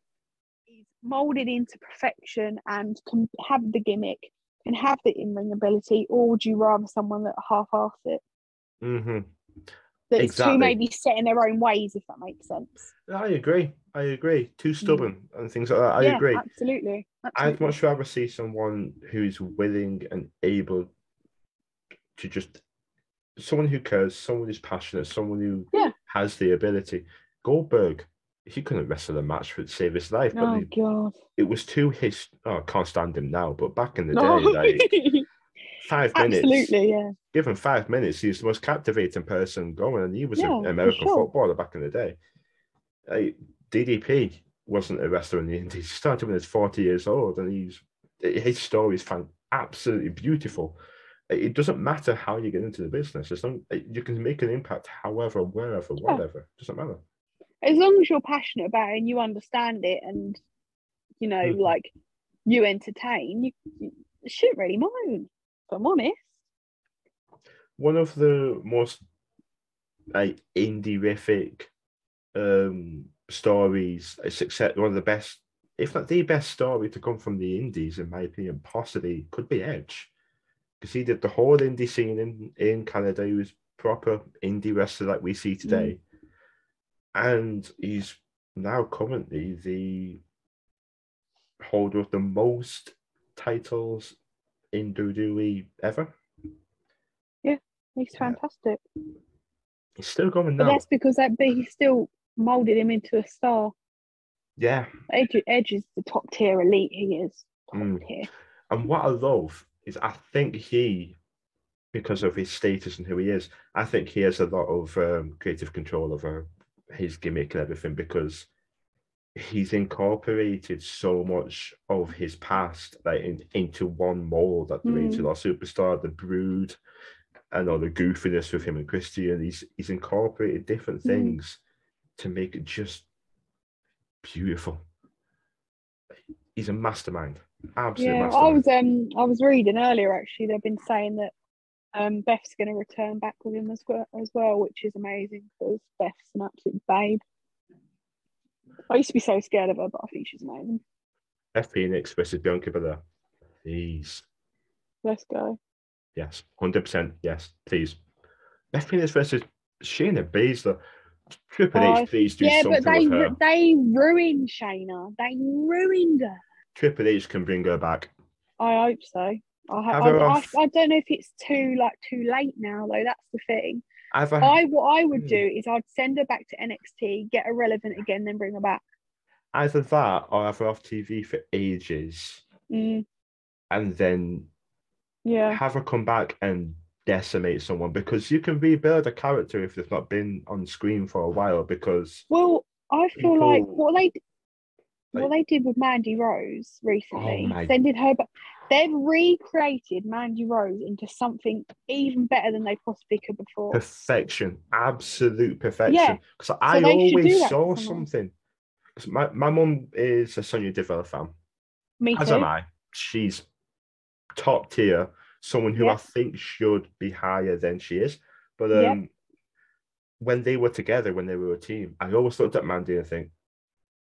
is molded into perfection and can have the gimmick? And have the in-ring ability, or would you rather someone that half-assed it? Mm-hmm. That's exactly. Who may be set in their own ways, if that makes sense. I agree. I agree. Too stubborn mm. and things like that. I yeah, agree. Absolutely. absolutely. I'd much rather see someone who's willing and able to just... Someone who cares, someone who's passionate, someone who yeah. has the ability. Goldberg, he couldn't wrestle a match to save his life. But oh, he, God. It was too his... Oh, I can't stand him now, but back in the no. day, like, five Absolutely, minutes... Absolutely, yeah. Given five minutes, he was the most captivating person going, and he was yeah, an American sure. footballer back in the day. Like, D D P wasn't a wrestler in the Indies. He started when he was forty years old, and he's his story is absolutely beautiful. It doesn't matter how you get into the business. As long, you can make an impact however, wherever, yeah. whatever. It doesn't matter. As long as you're passionate about it and you understand it and, you know, mm. like, you entertain, you, you shouldn't really moan, if I'm honest. One of the most, like, indie-rific um, stories, a success, one of the best, if not the best story to come from the Indies, in my opinion, possibly, could be Edge. Because he did the whole indie scene in, in Canada. He was proper indie wrestler like we see today. Mm. And he's now currently the holder of the most titles in W W E ever. Yeah, he's fantastic. Yeah. He's still going now. But that's because that B, he still moulded him into a star. Yeah. Edge, Edge is the top tier elite. He is top mm. tier. And what I love is I think he, because of his status and who he is, I think he has a lot of um, creative control over his gimmick and everything, because he's incorporated so much of his past like in, into one mold that mm. made a lot of superstar, the brood, and all the goofiness with him and Christian. He's he's incorporated different things mm. to make it just beautiful. He's a mastermind, absolute yeah, mastermind. I was um I was reading earlier actually. They've been saying that. Um, Beth's going to return back with him as well, as well, which is amazing because Beth's an absolute babe. I used to be so scared of her, but I think she's amazing. Beth Phoenix versus Bianca Belair. Please. Let's go. Yes, one hundred percent. Yes, please. Beth Phoenix versus Shayna Baszler. Triple H, uh, please do yeah, something. Yeah, but they, with her. They ruined Shayna. They ruined her. Triple H can bring her back. I hope so. I, I, I, I don't know if it's too like too late now though. That's the thing. I, what I would do is I'd send her back to N X T, get her relevant again, then bring her back. Either that, or have her off T V for ages, mm. and then yeah, have her come back and decimate someone, because you can rebuild a character if they've not been on screen for a while. Because well, I feel people... like what they. What they did with Mandy Rose recently, oh sending her back, they've recreated Mandy Rose into something even better than they possibly could before. Perfection, absolute perfection. Yeah. Because so I always saw something. Because my my mum is a Sonya Deville fan. Me As too. am I. She's top tier. Someone who yes. I think should be higher than she is. But um, yeah. when they were together, when they were a team, I always looked at Mandy and think,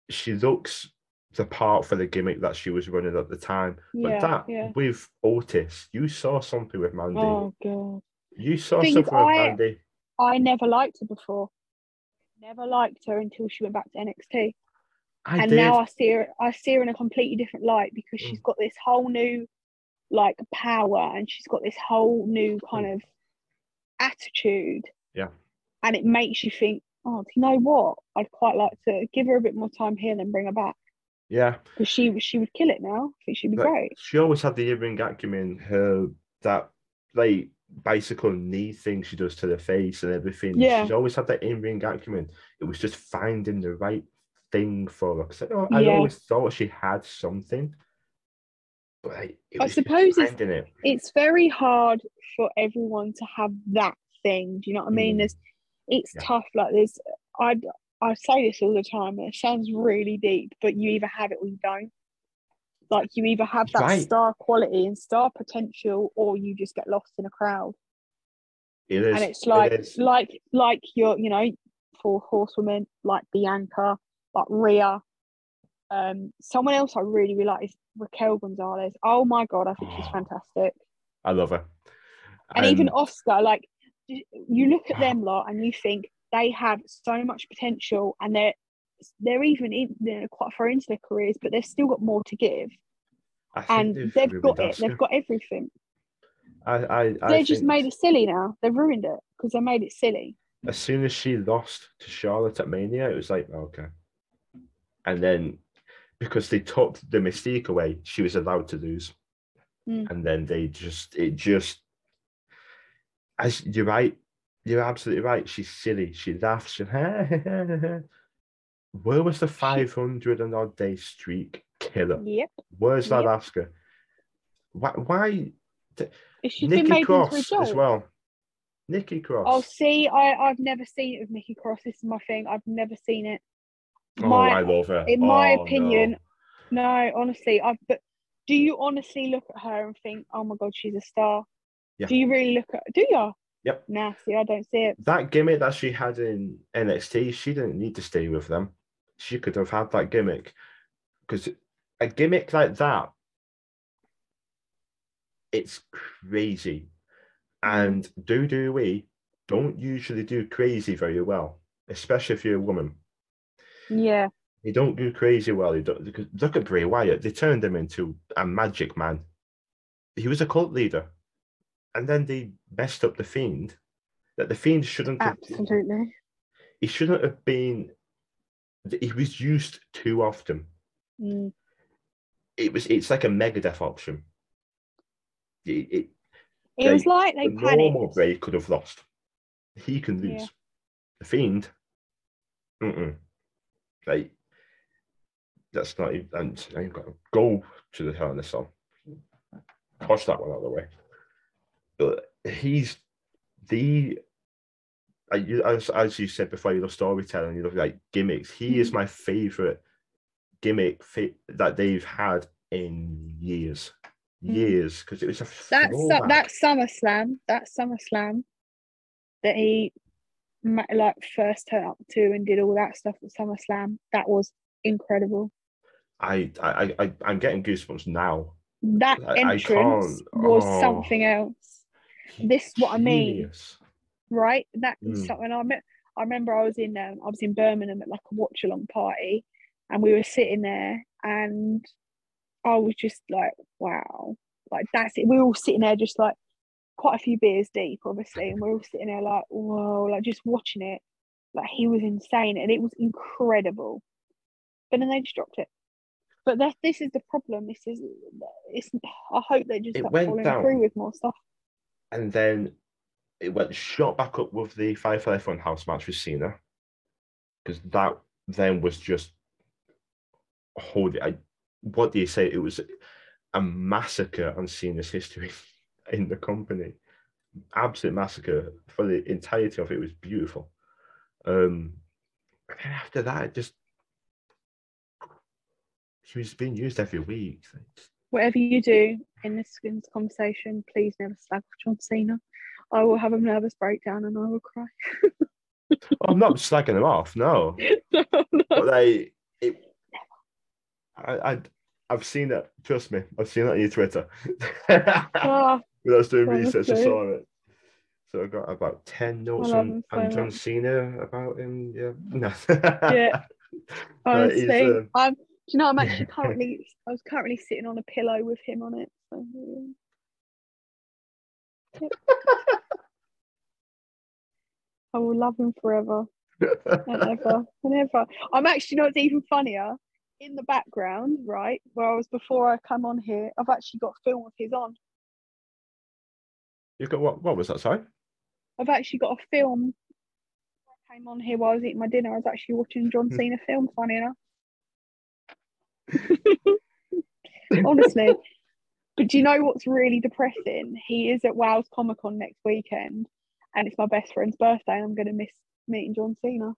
she looks the part for the gimmick that she was running at the time. But yeah, that yeah. with Otis, you saw something with Mandy. Oh, God. You saw Things something I, with Mandy. I never liked her before. Never liked her until she went back to N X T. I and did. now I see her I see her in a completely different light, because she's mm. got this whole new like power, and she's got this whole new kind of attitude. Yeah. And it makes you think, oh, do you know what? I'd quite like to give her a bit more time here and then bring her back. Yeah. Because she she would kill it now. I think she'd be like, great. She always had the in-ring acumen, her that like bicycle knee thing she does to the face and everything. Yeah. She's always had that in-ring acumen. It was just finding the right thing for her. Because I, I yeah. always thought she had something. But like, it I was suppose it's, it. it's very hard for everyone to have that thing. Do you know what I mean? Mm. There's It's yeah. tough. Like there's, I I say this all the time. It sounds really deep, but you either have it or you don't. Like you either have that right. star quality and star potential, or you just get lost in a crowd. It is, and it's like, it is. like, like you're, you know, for horsewomen like Bianca, like Rhea. Um, someone else I really really like is Raquel Gonzalez. Oh my god, I think oh, she's fantastic. I love her. And um, even Oscar, like. You look at them lot and you think they have so much potential, and they're they're even in, they're quite far into their careers, but they've still got more to give. I think and they've, they've got it. Oscar. They've got everything. I, I, I they just made it silly now. They've ruined it because they made it silly. As soon as she lost to Charlotte at Mania, it was like okay, and then because they took the mystique away, she was allowed to lose, mm. and then they just it just. As you're right, you're absolutely right. She's silly. She laughs. And where was the five hundred and odd day streak killer? Yep. Where's that yep. Oscar? Why? why t- Nikki Cross as well. Nikki Cross. Oh, see, I, I've never seen it with Nikki Cross. This is my thing. I've never seen it. My, oh, I love her. In my oh, opinion, no. no, honestly, I've. But do you honestly look at her and think, oh my god, she's a star? Yeah. Do you really look at? Do you? Yep. Nah, see, I don't see it. That gimmick that she had in N X T, she didn't need to stay with them. She could have had that gimmick, because a gimmick like that, it's crazy, and W W E don't usually do crazy very well, especially if you're a woman. Yeah. They don't do crazy well. They don't. Look at Bray Wyatt. They turned him into a magic man. He was a cult leader. And then they messed up the Fiend. That the Fiend shouldn't have... Absolutely. He shouldn't have been... He was used too often. Mm. It was. It's like a Megadeth option. It, it, it they, was like they panicked. The normal Bray could have lost. He can lose. Yeah. The Fiend? Mm-mm. Like, that's not even... And now you've got to go to the Hell in a Cell. Push that one out of the way. But he's the, as, as you said before, you love storytelling, you love like gimmicks. He mm-hmm. is my favourite gimmick fi- that they've had in years, mm-hmm. years. Because it was a that su- that SummerSlam, that SummerSlam that he like first turned up to and did all that stuff at SummerSlam. That was incredible. I I, I I'm getting goosebumps now. That entrance was oh. something else. This is what I mean, Genius. right? That mm. something I met. I remember I was in um, I was in Birmingham at like a watch along party, and we were sitting there, and I was just like, wow, like that's it. We were all sitting there just like quite a few beers deep, obviously, and we we're all sitting there like, whoa, like just watching it. Like he was insane, and it was incredible. But then they just dropped it. But that, this is the problem. This is, it's. I hope they just like, follow through with more stuff. And then it went shot back up with the Firefly Funhouse match with Cena, because that then was just holy. I, what do you say? It was a massacre on Cena's history in the company. Absolute massacre for the entirety of it. It was beautiful. Um, and then after that, it just. She was being used every week. Whatever you do in this conversation, please never slag off John Cena. I will have a nervous breakdown and I will cry. Well, I'm not slagging him off, no. no, no. But they, it, I, I, I've seen it. Trust me, I've seen it on your Twitter. ah, when I was doing honestly. research, I saw it. So I got about ten notes on, on John Cena about him. Yeah, no. yeah. Honestly, uh, um, I've. you know, I'm actually currently, I was currently sitting on a pillow with him on it. So. I will love him forever and ever and ever. I'm actually, you know, it's even funnier. In the background, right, where I was before I come on here, I've actually got a film of his on. You've got what? What was that, sorry? I've actually got a film. I came on here while I was eating my dinner. I was actually watching John Cena film, funny enough. Honestly. But do you know what's really depressing? He is at Wales Comic Con next weekend, and it's my best friend's birthday, and I'm going to miss meeting John Cena.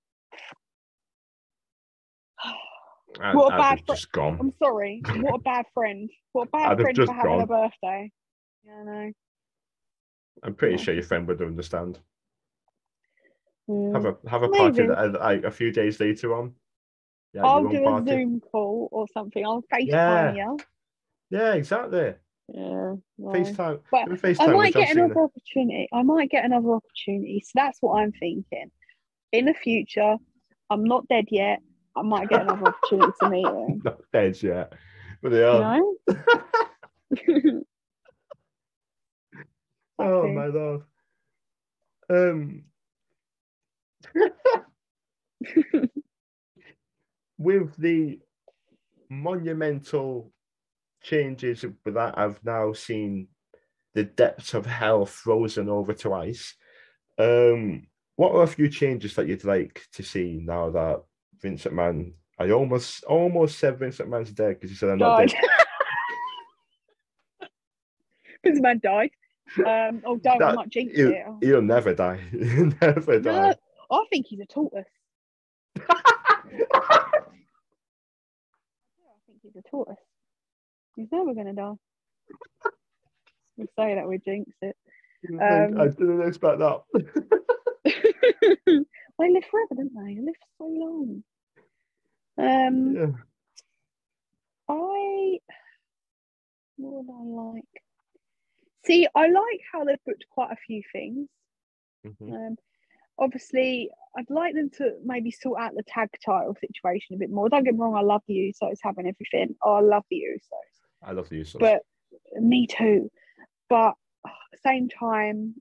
I, what a bad friend. I'm sorry. What a bad friend. What a bad friend for having gone. A birthday. Yeah, I know. I'm pretty yeah. sure your friend would understand. Mm. Have a have a Maybe. party like a few days later on. Yeah, I'll do a party. Zoom call or something. I'll FaceTime you. Yeah. yeah, exactly. Yeah. Well. FaceTime. But FaceTime I might get I've another opportunity. I might get another opportunity. So that's what I'm thinking. In the future, I'm not dead yet. I might get another opportunity to meet him. Not dead yet, but they are. You know? Oh okay. My love. Um, with the monumental changes that I've now seen, the depths of hell frozen over to ice. Um, what are a few changes that you'd like to see now that? Vince McMahon. I almost almost said Vince McMahon's dead because he said I'm died. not dead. Vince McMahon died. Um, oh, don't that, not jinx he'll, it. Oh. He'll never die. He'll never die. No, I think he's a tortoise. I think he's a tortoise. He's never going to die. We say that we jinx it. Um, I didn't expect that. They live forever, don't they? They live so long. Um, yeah. I, what would I like? See, I like how they've booked quite a few things. Mm-hmm. Um, obviously, I'd like them to maybe sort out the tag title situation a bit more. Don't get me wrong, I love the Usos having everything. Oh, I love the Usos. I love the Usos. But me too. But at the same time,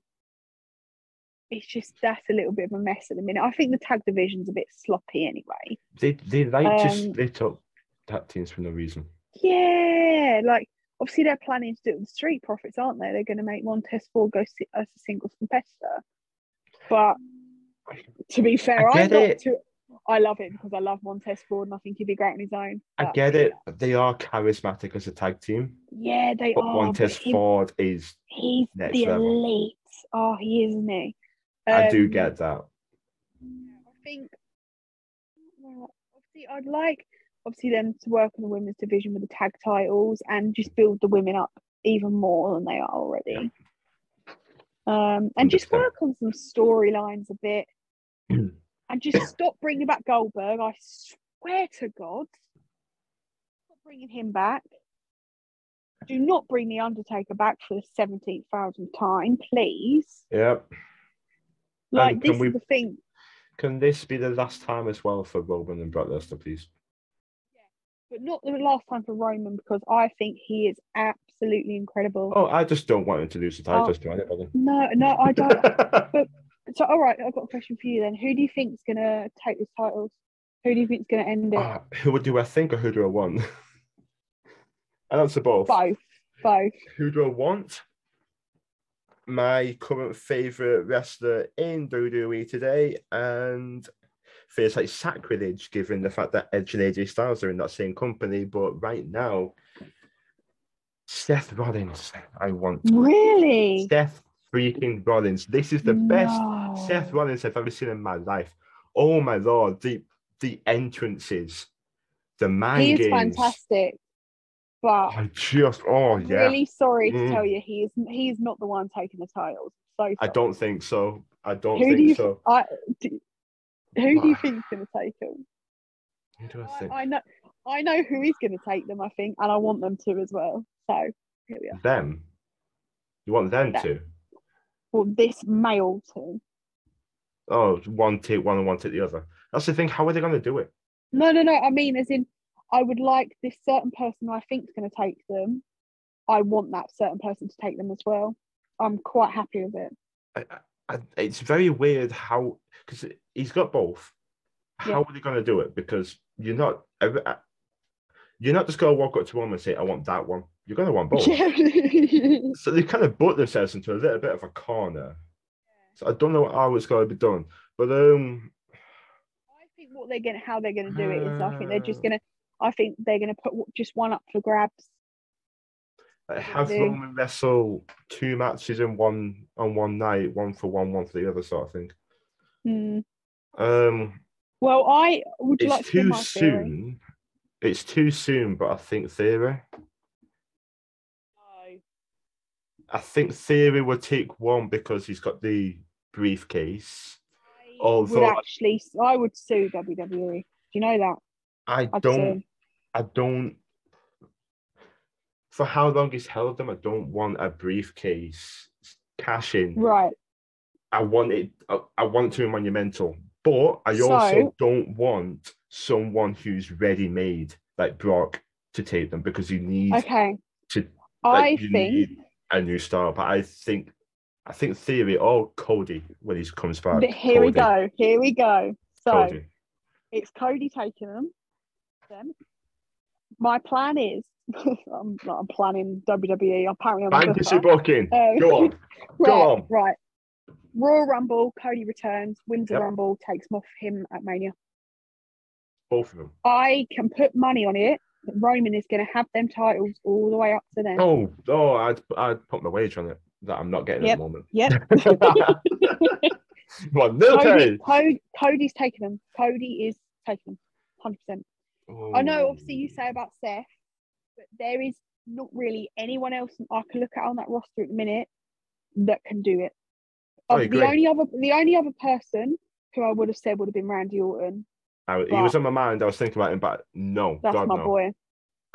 it's just that's a little bit of a mess at the minute. I think the tag division's a bit sloppy anyway. They they like um, to split up tag teams for no reason. Yeah, like obviously they're planning to do it with Street Profits, aren't they? They're going to make Montez Ford go si- as a singles competitor. But to be fair, I, I get it. Too, I love it because I love Montez Ford and I think he'd be great on his own. But, I get it. Yeah. They are charismatic as a tag team. Yeah, they but are. Montez but Montez Ford is he's next the level. Elite. Oh, he is, isn't he? Um, I do get that. I think well, obviously I'd like obviously them to work on the women's division with the tag titles and just build the women up even more than they are already. Um, and just work on some storylines a bit, and just stop bringing back Goldberg. I swear to God, stop bringing him back. Do not bring the Undertaker back for the seventeenth thousandth time, please. Yep. Like, and this we, is the thing. Can this be the last time as well for Roman and Brock Lesnar, please? Yeah, but not the last time for Roman because I think he is absolutely incredible. Oh, I just don't want him to lose the title oh, to anybody. No, no, I don't. But so, all right, I've got a question for you then. Who do you think's going to take the titles? Who do you think's going to end it? Uh, who do I think or who do I want? I'll answer both. Both, both. Who do I want? My current favourite wrestler in W W E today, and feels like sacrilege given the fact that Edge and A J Styles are in that same company, but right now, Seth Rollins, I want. Really? Seth freaking Rollins. This is the no. best Seth Rollins I've ever seen in my life. Oh my Lord, the, the entrances, the mind games. He is fantastic. But I just, oh yeah. Really sorry to mm. tell you, he is he is not the one taking the titles. So sorry. I don't think so. I don't who think do you, so. I, do, who do you think's going to take them? Who do I, I think? I know, I know who is going to take them. I think, and I want them to as well. So here we are. Them. You want them, them. to? Well, this male to. Oh, one take one and one take the other. That's the thing. How are they going to do it? No, no, no. I mean, as in. I would like this certain person who I think is going to take them, I want that certain person to take them as well. I'm quite happy with it. I, I, it's very weird how, because he's got both. How yeah. are they going to do it? Because you're not you're not just going to walk up to one and say, I want that one. You're going to want both. Yeah. So they kind of butt themselves into a little bit of a corner. So I don't know how it's going to be done. But um, I think what they're going, how they're going to do it is, I think they're just going to, I think they're going to put just one up for grabs. Have Roman wrestle two matches in one on one night, one for one, one for the other, sort of thing. Mm. Um. Well, I would you like to. It's too soon. It's too soon, but I think Theory. No. I think Theory will take one because he's got the briefcase. I Although would actually, I would sue W W E. Do you know that? I I'd don't. Sue. I don't. For how long he's held them, I don't want a briefcase cash in. Right. I want it. I, I want to be monumental, but I so, also don't want someone who's ready-made like Brock to take them because you need okay. to. Like, I you think need a new star, but I think I think Theory or Cody when he comes back. But here Cody. we go. Here we go. So Cody. It's Cody taking them. Then my plan is. I'm not I'm planning W W E. Apparently, I'm fantasy booking. Um, Go on. Go right, on. Right. Royal Rumble, Cody returns, wins the yep. Rumble, takes him off him at Mania. Both of them. I can put money on it that Roman is going to have them titles all the way up to then. Oh, oh I'd, I'd put my wager on it that I'm not getting yep. at the moment. Yep. Well, no Cody, Cody, Cody's taking them. Cody is taking them. one hundred percent. Oh. I know, obviously, you say about Seth. But there is not really anyone else I can look at on that roster at the minute that can do it. Oh, the only other, the only other person who I would have said would have been Randy Orton. I, he was on my mind. I was thinking about him, but no, that's God, my no. boy.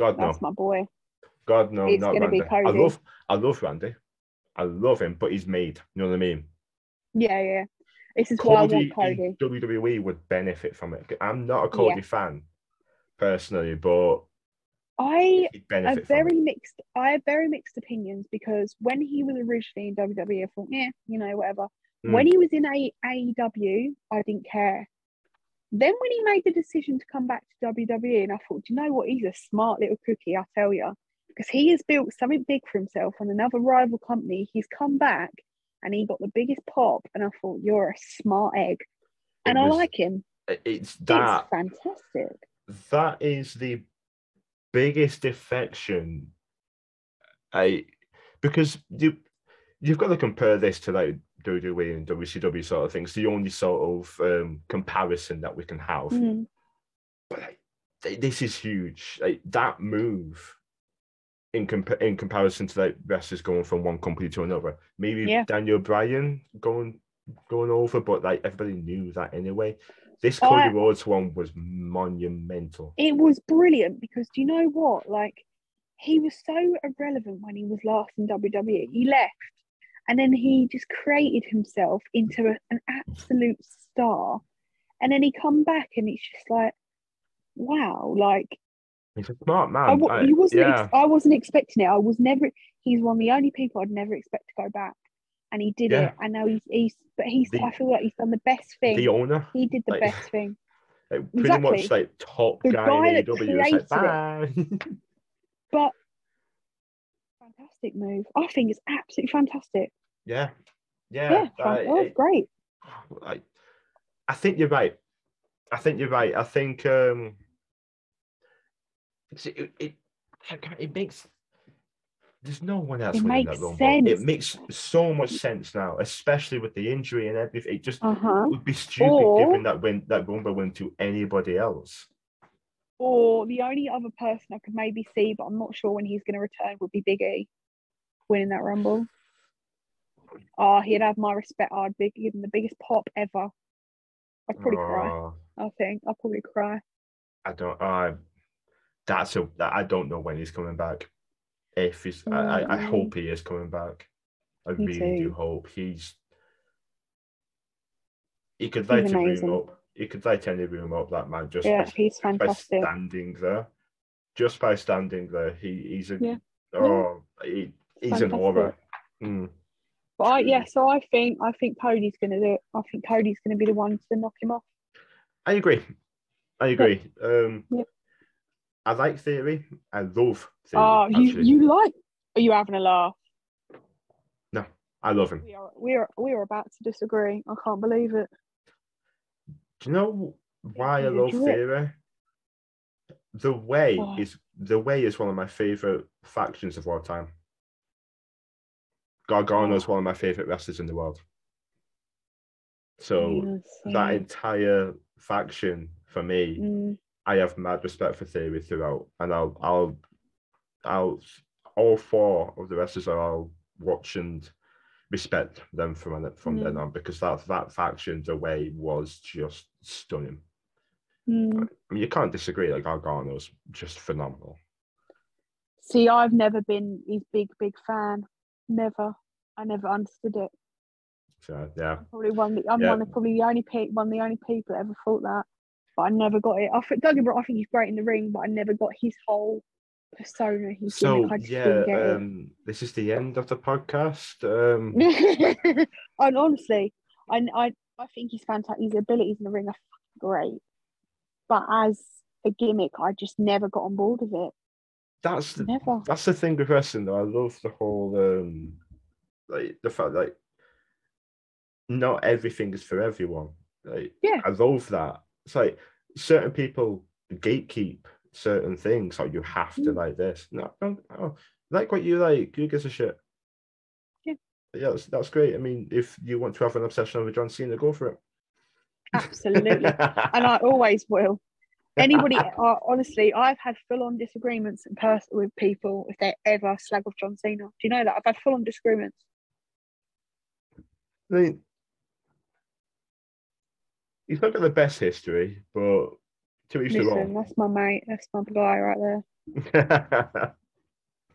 God no, that's my boy. God no, it's not gonna Randy. Be Cody. I love, I love Randy. I love him, but he's made. You know what I mean? Yeah, yeah. This is Cody why I want Cody. W W E would benefit from it. I'm not a Cody yeah. fan personally, but. I have very mixed. I have very mixed opinions because when he was originally in W W E, I thought, yeah, you know, whatever. Mm. When he was in A E W, I didn't care. Then when he made the decision to come back to W W E, and I thought, do you know what? He's a smart little cookie, I tell you, because he has built something big for himself on another rival company. He's come back and he got the biggest pop, and I thought, you're a smart egg, it and was, I like him. It's that it's fantastic. That is the. Biggest defection, I because you you've got to compare this to like W W E and W C W sort of things. It's the only sort of um, comparison that we can have. Mm. But like, this is huge. Like, that move in compa- in comparison to like wrestlers going from one company to another. Maybe yeah. Daniel Bryan going going over, but like everybody knew that anyway. This Cody uh, Rhodes one was monumental. It was brilliant because do you know what? Like, he was so irrelevant when he was last in W W E. He left and then he just created himself into a, an absolute star. And then he come back and it's just like, wow, like... He's a smart man. I, w- I, he wasn't yeah. ex- I wasn't expecting it. I was never... He's one of the only people I'd never expect to go back. And he did yeah. it. I know he's, he's but he's. The, I feel like he's done the best thing. The owner. He did the like, best thing. Like pretty exactly. much like top the guy, guy in A E W. Like, it. Bye. But fantastic move. I think it's absolutely fantastic. Yeah. Yeah. yeah uh, it was it, great. I, I think you're right. I think you're right. I think um, it, it, it makes... There's no one else winning that Rumble. It makes so much sense now, especially with the injury and everything. It just uh-huh. would be stupid or, giving that win, that Rumble win to anybody else. Or the only other person I could maybe see, but I'm not sure when he's going to return, would be Big E winning that Rumble. Oh, he'd have my respect. I'd be, give him the biggest pop ever. I'd probably oh, cry. I think I'd probably cry. I don't. I. That's a. I don't know when he's coming back. If he's, mm. I, I hope he is coming back. I Me really too. do hope he's. He could light a room up. He could light any room up. That man just yeah, by, he's fantastic. By standing there. just by standing there, he, he's a yeah. oh, he, he's fantastic. An aura. Mm. But I, yeah, so I think I think Cody's going to do it. I think Cody's going to be the one to knock him off. I agree. I agree. Yeah. Um, yeah. I like Theory. I love Theory. Oh, you, you like? Are you having a laugh? No, I love him. We are we are we are about to disagree. I can't believe it. Do you know why I love Theory? The Way oh. is the Way is one of my favourite factions of all time. Gargano's one of my favourite wrestlers in the world. So yes, that entire faction for me, mm. I have mad respect for Theory throughout, and I'll I'll I'll all four of the wrestlers I'll watch and respect them from from mm. then on, because that that faction, The Way, was just stunning. Mm. I mean, you can't disagree. Like, Gargano's just phenomenal. See, I've never been his big big fan. Never, I never understood it. So yeah, I'm probably one. Of the, I'm yeah. one of probably the only pe- one of the only people that ever thought that, but I never got it. I think Dougie Brock, I think he's great in the ring, but I never got his whole persona. He's so like, yeah. Um, this is the end of the podcast. Um... and honestly, I, I I think he's fantastic. His abilities in the ring are fucking great, but as a gimmick, I just never got on board with it. That's the Never. that's the thing with wrestling, though. I love the whole um, like the fact like not everything is for everyone. Like, yeah, I love that. It's like certain people gatekeep certain things. Like, you have to mm. like this. No, no, no, like what you like. Who gives a shit? Yeah, yeah, that's, that's great. I mean, if you want to have an obsession over John Cena, go for it. Absolutely, and I always will. Anybody, uh, honestly, I've had full-on disagreements in person with people if they ever slag off John Cena. Do you know that? I've had full-on disagreements. I mean, he's not got the best history, but to each their own. That's my mate. That's my guy right there.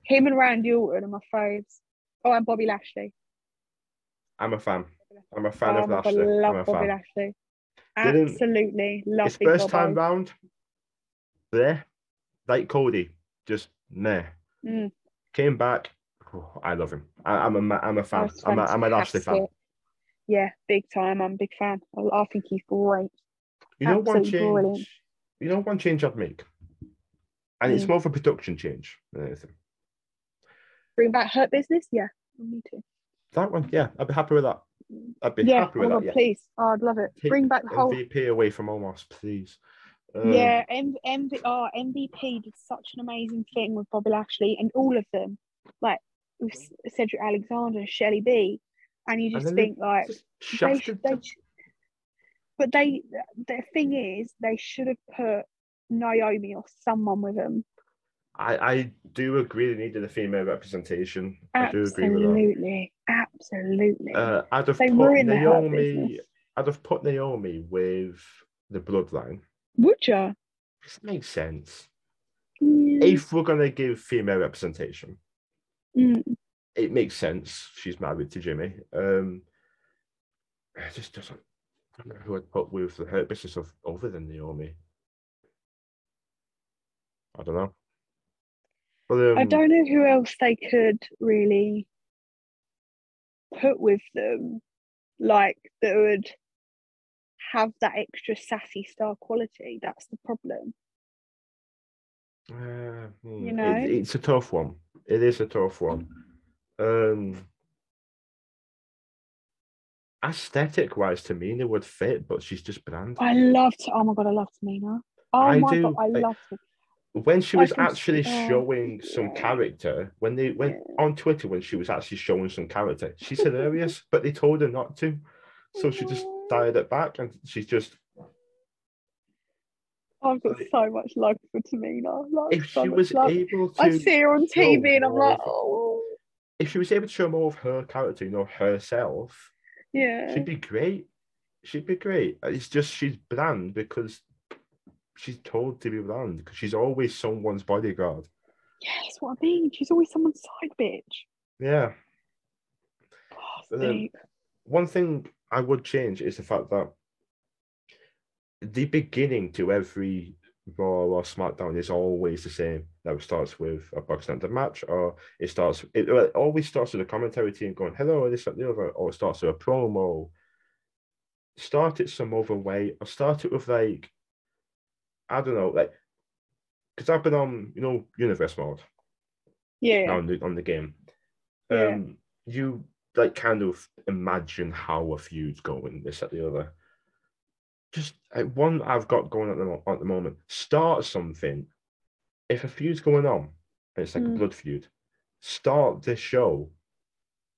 Him and Randy Orton are my faves. Oh, and Bobby Lashley. I'm a fan. I'm a fan oh, of Lashley. I love I'm a Bobby fan. Lashley. Absolutely love his first Bobby. Time round there, like Cody, just meh. Mm. Came back. Oh, I love him. I, I'm a I'm a fan. I'm a, I'm an Ashley fan. Yeah, big time. I'm a big fan. I, I think he's great. You know, Absolutely one change. Brilliant. You know, one change I'd make, and mm. it's more of a production change than anything. Bring back Hurt Business. Yeah, me too. That one. Yeah, I'd be happy with that. I'd be yeah, happy with oh that. God, yeah. Please, oh, I'd love it. Take Bring back the whole M V P away from Omos, please. Um, yeah, M- M- oh, M V P did such an amazing thing with Bobby Lashley and all of them, like with Cedric Alexander, Shelly B, and you just and think like, just they should, they should, but they the thing is they should have put Naomi or someone with them. I, I do agree they needed a female representation. Absolutely. I do agree with that. Absolutely. Uh, I'd have they put Naomi. I'd have put Naomi with the Bloodline. Would you? This makes sense. Mm. If we're gonna give female representation, mm. it makes sense. She's married to Jimmy. Um, I just doesn't. I don't know who I'd put with the Hurt Business of other than Naomi. I don't know. But, um, I don't know who else they could really put with them, like, that would have that extra sassy star quality. That's the problem. Uh, you know, it, it's a tough one. It is a tough one. Um, aesthetic wise, Tamina would fit, but she's just branded. I loved. Oh my god, I love Tamina. Oh I my do, god, I like, loved her. When she was actually uh, showing some yeah. character, when they went yeah. on Twitter, when she was actually showing some character, she's hilarious, but they told her not to. So she just dialed it back, and she's just... I've got like, so much love for Tamina. Like, if so she was love. able to... I see her on T V and I'm like, oh... If she was able to show more of her character, you know, herself, yeah, she'd be great. She'd be great. It's just she's bland because... She's told to be bland because she's always someone's bodyguard. Yeah, that's what I mean. She's always someone's side bitch. Yeah. Um, one thing I would change is the fact that the beginning to every Raw or SmackDown is always the same. Now it starts with a bug standard match, or it starts. It, it always starts with a commentary team going hello or this or the other, or it starts with a promo. Start it some other way, or start it with like, I don't know, like, because I've been on you know universe mode. Yeah. Now on the, on the game, yeah. um, you like kind of imagine how a feud's going this at the other. Just like, one I've got going at the, at the moment, start something. If a feud's going on, and it's like mm. a blood feud, start this show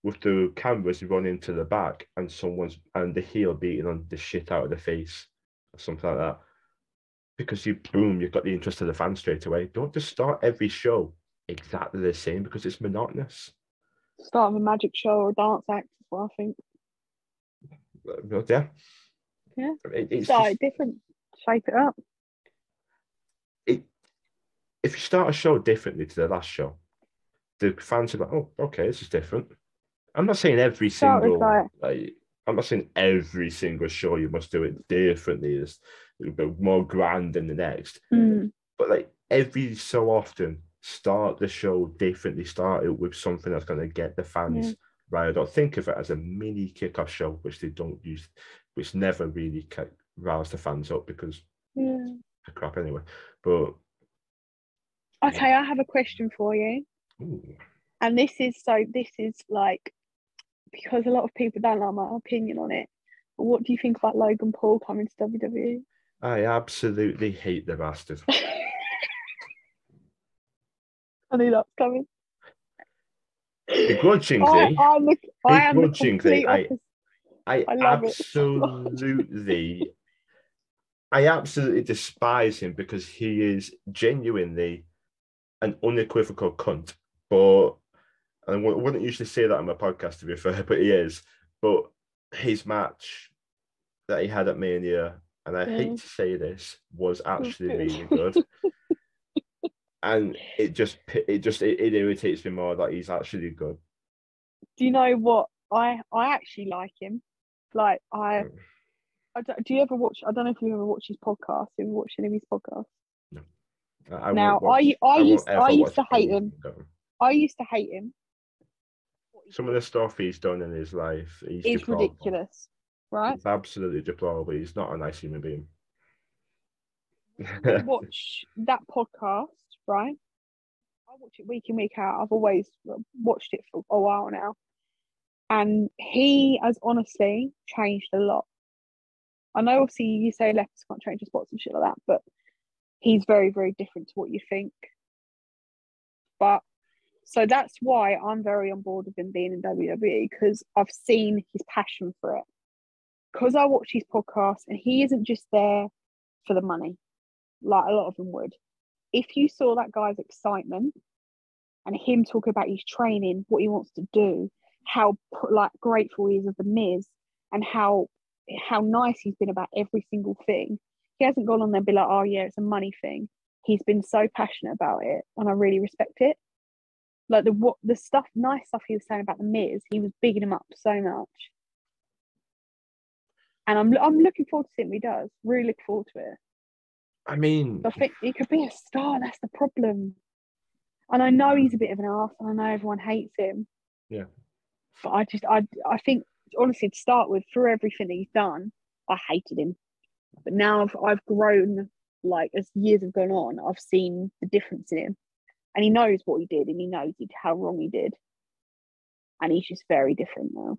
with the cameras running to the back and someone's and the heel beating on the shit out of the face or something like that. Because you boom, you've got the interest of the fans straight away. Don't just start every show exactly the same because it's monotonous. Start with a magic show or a dance act as well, I think. Yeah. Yeah, it, start just, it different, shape it up. It, if you start a show differently to the last show, the fans are like, "Oh, okay, this is different." I'm not saying every start single, like, like, I'm not saying every single show you must do it differently. It's a bit more grand than the next, mm. but like every so often, start the show differently. Start it with something that's going to get the fans yeah. riled up. Think of it as a mini kickoff show, which they don't use. Which never really roused the fans up because yeah. they're crap anyway. But okay, I have a question for you. Ooh. And this is so this is like because a lot of people don't like my opinion on it. But what do you think about Logan Paul coming to W W E? I absolutely hate the bastard. I knew that's coming. Begrudgingly, I, I'm the, I am the complete opposite. I, I absolutely, I absolutely despise him because he is genuinely an unequivocal cunt. But and I wouldn't usually say that on my podcast to be fair, but he is. But his match that he had at Mania, and I yeah. hate to say this, was actually really good. And it just, it just, it, it irritates me more that he's actually good. Do you know what? I I actually like him. Like, I, I do, do you ever watch, I don't know if you ever watch his podcast, you ever watch any of his podcasts? No. I, I now, watch, I, I, I used, I used to hate him. him. I used to hate him. Some of the stuff he's done in his life is ridiculous, right? It's absolutely deplorable. He's not a nice human being. Watch that podcast, right? I watch it week in, week out. I've always watched it for a while now. And he has honestly changed a lot. I know, obviously, you say leftists can't change the spots and shit like that, but he's very, very different to what you think. But so that's why I'm very on board with him being in W W E because I've seen his passion for it. Because I watch his podcast and he isn't just there for the money, like a lot of them would. If you saw that guy's excitement and him talking about his training, what he wants to do, how like grateful he is of the Miz and how how nice he's been about every single thing. He hasn't gone on there and be like, oh yeah, it's a money thing. He's been so passionate about it and I really respect it. Like the what the stuff, nice stuff he was saying about the Miz, he was bigging him up so much. And I'm I'm looking forward to seeing what he does. Really look forward to it. I mean, I think he could be a star. That's the problem. And I know he's a bit of an arse and I know everyone hates him. Yeah. But I just, I, I think, honestly, to start with, through everything that he's done, I hated him. But now I've, I've grown, like, as years have gone on, I've seen the difference in him. And he knows what he did, and he knows he, how wrong he did. And he's just very different now.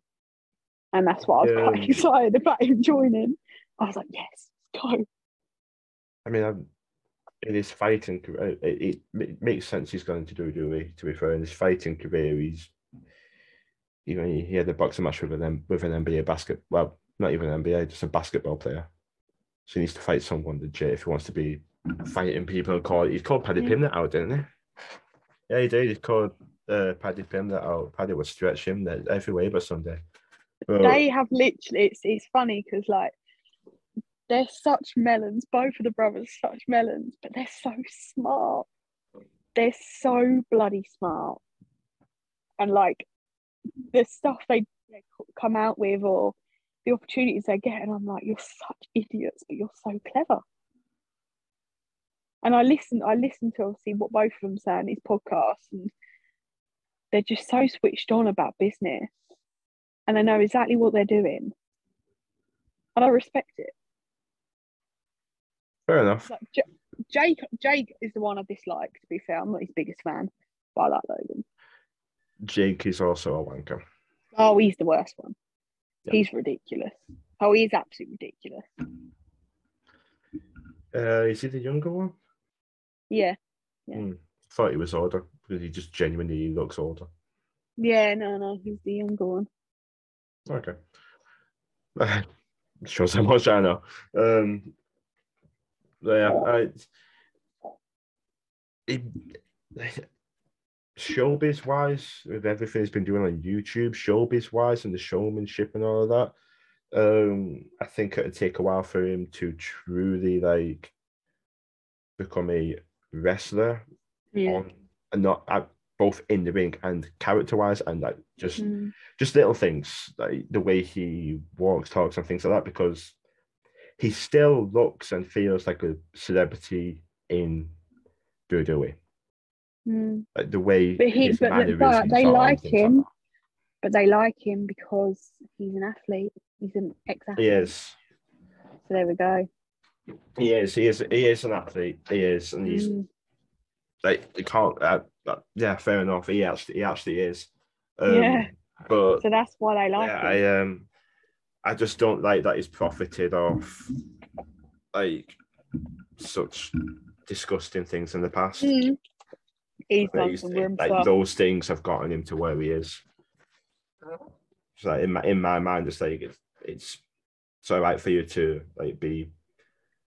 And that's why I was yeah. quite excited about him joining. I was like, yes, go. I mean, I'm, in his fighting career, it, it, it makes sense he's going to do, do we, to be fair. In his fighting career, he's... Even he had a boxing match with an with an N B A basket. Well, not even an N B A, just a basketball player. So he needs to fight someone legit if he wants to be fighting people. And call he called Paddy yeah. Pimlet out, didn't he? Yeah, he did. He called uh, Paddy Pimlet out. Paddy would stretch him every way, but someday but, they have literally. It's it's funny because like they're such melons. Both of the brothers are such melons, but they're so smart. They're so bloody smart, and like. The stuff they, they come out with or the opportunities they get and I'm like, you're such idiots but you're so clever. And I listen, I listen to obviously what both of them say in these podcasts, and they're just so switched on about business, and they know exactly what they're doing, and I respect it. Fair enough. Like, J- Jake, Jake is the one I dislike. To be fair, I'm not his biggest fan, but I like Logan. Jake is also a wanker. Oh, he's the worst one. Yeah. He's ridiculous. Oh, he's absolutely ridiculous. Uh, is he the younger one? Yeah. yeah. Mm, thought he was older because he just genuinely looks older. Yeah, no, no, he's the younger one. Okay. Shows how much I know. Um, yeah, I. It, showbiz wise, with everything he's been doing on YouTube, showbiz wise, and the showmanship and all of that. Um, I think it'd take a while for him to truly like become a wrestler, yeah. on, and not at, both in the ring and character-wise, and like just mm. just little things like the way he walks, talks, and things like that. Because he still looks and feels like a celebrity in W W E. Mm. Like the way, but he, his but, mannerisms but they like him, like but they like him because he's an athlete. He's an ex-athlete. He is. So there we go. He is. He is. He is an athlete. He is, and he's mm. like they can't. Uh, uh, yeah, fair enough. He actually, he actually is. Um, yeah. But so that's why I like. Yeah, him. I um, I just don't like that he's profited off like such disgusting things in the past. Mm. He's done some grim stuff. Like those things have gotten him to where he is. It's like in my in my mind, it's like it's. It's so right for you to like be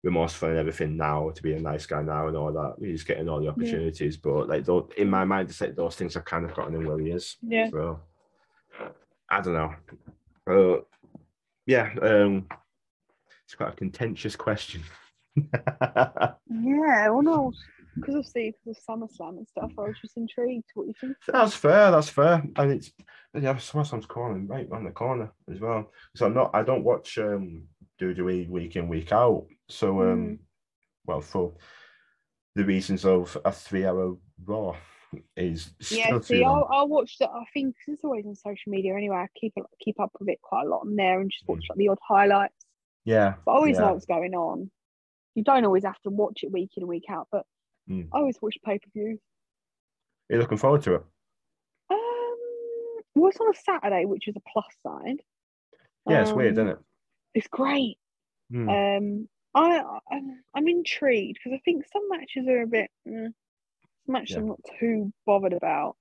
remorseful and everything now, to be a nice guy now and all that. He's getting all the opportunities, yeah. but like those, in my mind, it's like those things have kind of gotten him where he is. Yeah. So I don't know. Uh, yeah, um, it's quite a contentious question. Yeah, well, no, because obviously because of SummerSlam and stuff, I was just intrigued. What do you think? That's fair. That's fair, and it's. Yeah, SummerSlam's calling right on the corner as well. So I'm not, I don't watch um, W W E week in, week out. So, um, mm. well, for the reasons of a three-hour Raw is still yeah. See, I'll, I'll watch that. I think cause it's always on social media anyway. I keep keep up with it quite a lot on there and just watch mm. like the odd highlights. Yeah, but I always yeah. know what's going on. You don't always have to watch it week in, week out, but mm. I always watch pay-per-view. Are you looking forward to it? Well, it's on a Saturday, which is a plus side. Yeah, um, it's weird, isn't it? It's great. Mm. Um, I, I, I'm intrigued because I think some matches are a bit... Uh, some matches yeah. I'm not too bothered about.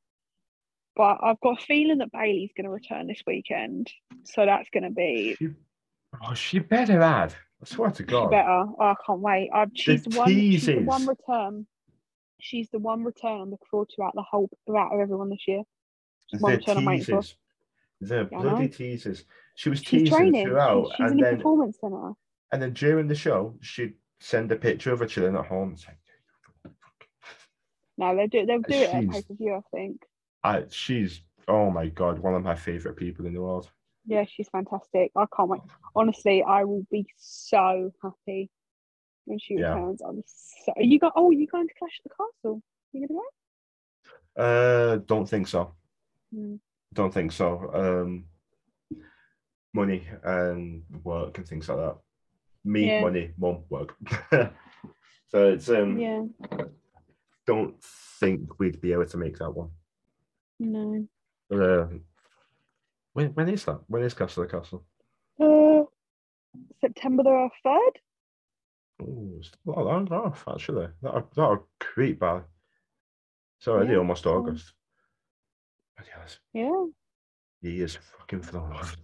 But I've got a feeling that Bayley's going to return this weekend. So that's going to be... She, oh, she better add. I swear to God. She better. Oh, I can't wait. I, she's, the the one, she's the one return. She's the one return I'm looking forward to out of the whole... out of everyone this year. They're teasers. They're bloody teasers. She was she's teasing training. throughout. She's, she's and then, performance center. And then during the show, she'd send a picture of her chilling at home. Like, no, they'll do, they'll do it at pay-per-view, I think. I, she's, oh my God, one of my favourite people in the world. Yeah, she's fantastic. I can't wait. Honestly, I will be so happy when she yeah. returns. I'm so... You got, oh, you going to Clash at the Castle? You going to go? Uh, don't think so. Mm. Don't think so. Um, money and work and things like that. Me, yeah. money, mum, work. So it's um. Yeah. Don't think we'd be able to make that one. No. Uh, when when is that? When is Castle the Castle? Uh, September the third. Oh, it's not long off actually. That'll that'll creep by. It's already yeah. almost August. Yeah. He is fucking flown off.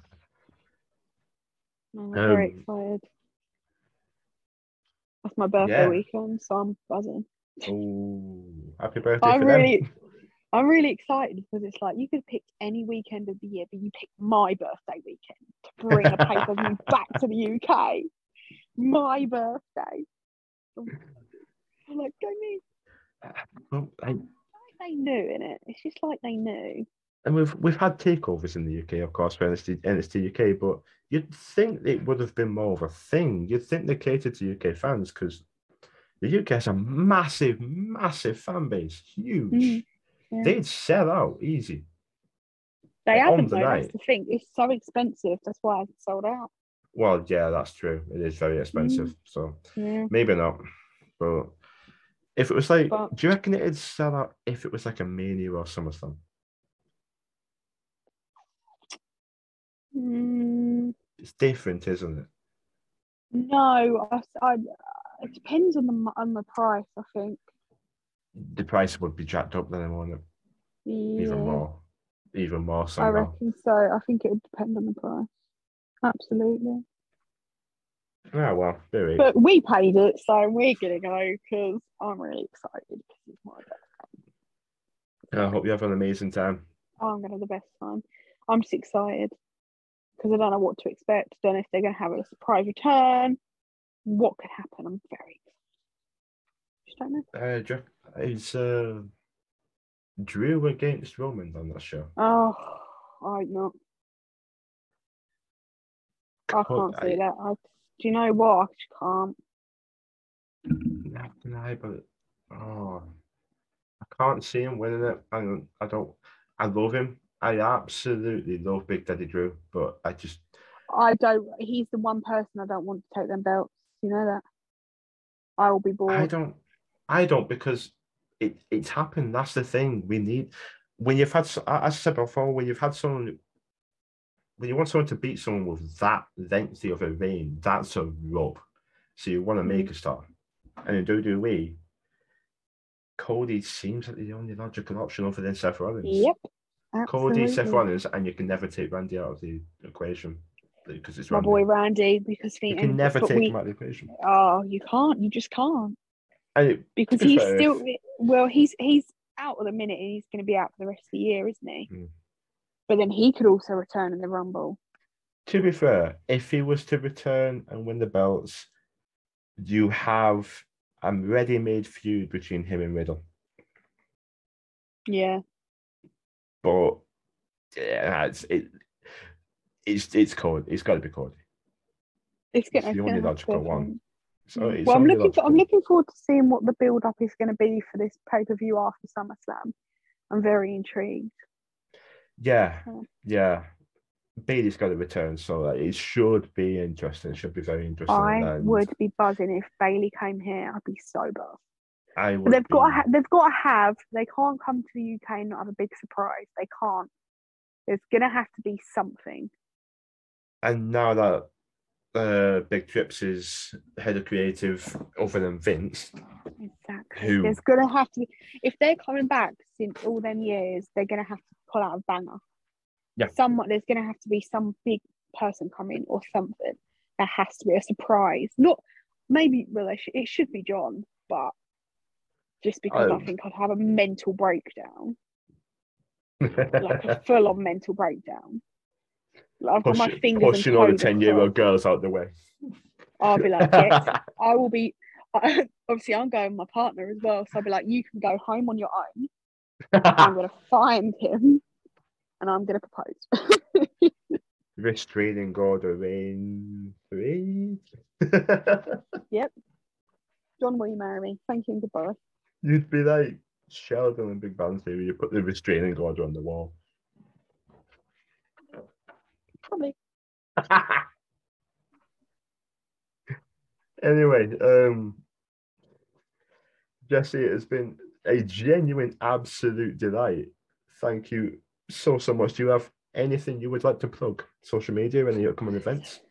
I'm um, very excited. That's my birthday yeah. weekend, so I'm buzzing. Oh, happy birthday! I'm really, them. I'm really excited because it's like you could pick any weekend of the year, but you pick my birthday weekend to bring a pay-per-view back to the U K. My birthday. I'm like, go me. Well, I. They knew in it. It's just like they knew. And we've we've had takeovers in the U K, of course, for N X T, N X T U K. But you'd think it would have been more of a thing. You'd think they catered to U K fans because the U K has a massive, massive fan base. Huge. Mm-hmm. Yeah. They'd sell out easy. They haven't, though, that's the thing. It's so expensive. That's why I've sold out. Well, yeah, that's true. It is very expensive. Mm. So yeah. Maybe not. But if it was like, but, do you reckon it'd sell out if it was like a Mania or SummerSlam? Mm. It's different, isn't it? No, I, I, it depends on the on the price, I think. The price would be jacked up then, wouldn't it? Yeah. Even more. Even more somehow. I reckon so. I think it would depend on the price. Absolutely. Oh, well, there we go. But we paid it, so we're going to go because I'm really excited. It's my best time. I hope you have an amazing time. Oh, I'm going to have the best time. I'm just excited because I don't know what to expect. I don't know if they're going to have a surprise return. What could happen? I'm very excited. I just don't know. Uh, it's... Uh... Drew against Roman on that show. Oh, I know. I can't see that. I, do you know what? I just can't. I don't know, but oh, I can't see him winning it. I don't, I don't. I love him. I absolutely love Big Daddy Drew, but I just. I don't. He's the one person I don't want to take them belts. You know that. I will be bored. I don't. I don't because. It it's happened. That's the thing. We need when you've had, as I said before, when you've had someone, when you want someone to beat someone with that length of a reign, that's a rub. So you want to make a star, and in W W E, Cody seems like the only logical option other than Seth Rollins. Yep, absolutely. Cody, Seth Rollins, and you can never take Randy out of the equation because it's my Randy. boy Randy. Because the, you can never take we, him out of the equation. Oh, you can't. You just can't. It, because he's fair, still well, he's he's out at the minute, and he's going to be out for the rest of the year, isn't he? Mm. But then he could also return in the Rumble. To be fair, if he was to return and win the belts, you have a ready-made feud between him and Riddle. Yeah, but yeah, it's it, it's it's Cody. It's got to be Cody. It's, it's the only logical one. So well, I'm looking for, I'm looking forward to seeing what the build-up is going to be for this pay-per-view after SummerSlam. I'm very intrigued. Yeah, yeah. yeah. Bayley's got a return, so like, it should be interesting. It should be very interesting. I and would be buzzing if Bayley came here. I'd be so buzzed. I would. But they've be. got to ha- they've got to have. They can't come to the U K and not have a big surprise. They can't. There's going to have to be something. And now that. Uh, Big Trips is head of creative other than Vince. Exactly. Who... There's going to have to be, if they're coming back since all them years, they're going to have to pull out a banger. Yeah. Someone, there's going to have to be some big person coming or something. There has to be a surprise. Not, maybe, well, they should, it should be John, but just because I, I think I'd have a mental breakdown. Like a full-on mental breakdown. I've got my fingers pushing all the ten-year-old girls out the way. I'll be like, yes, I will be. I, obviously, I'm going with my partner as well, so I'll be like, you can go home on your own. I'm going to find him, and I'm going to propose. Restraining order in three. Yep. John, will you marry me? Thank you and goodbye. You'd be like Sheldon in Big Bang Theory. You put the restraining order on the wall. Probably. Anyway, um, Jessie, it has been a genuine, absolute delight. Thank you so, so much. Do you have anything you would like to plug? Social media, any upcoming events?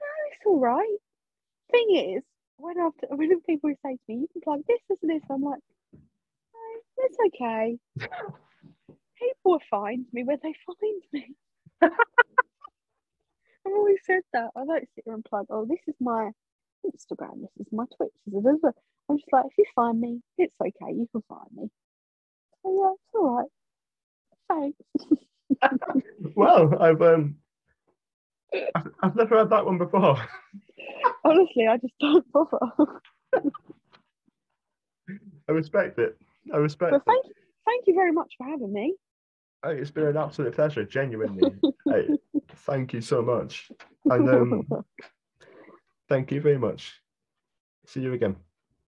No, it's all right. Thing is, when, after, when people say to me, you can plug this, this, and this, I'm like, no, it's okay. People find me where they find me. I've always said that. I don't sit here and plug, oh, this is my Instagram, this is my Twitch. I'm just like, if you find me, it's okay, you can find me. Oh, yeah, it's all right. Thanks. Well, I've, um, I've I've never had that one before. Honestly, I just don't bother. I respect it. I respect but thank, it. Thank you very much for having me. It's been an absolute pleasure, genuinely. Hey, thank you so much. And um, thank you very much. See you again.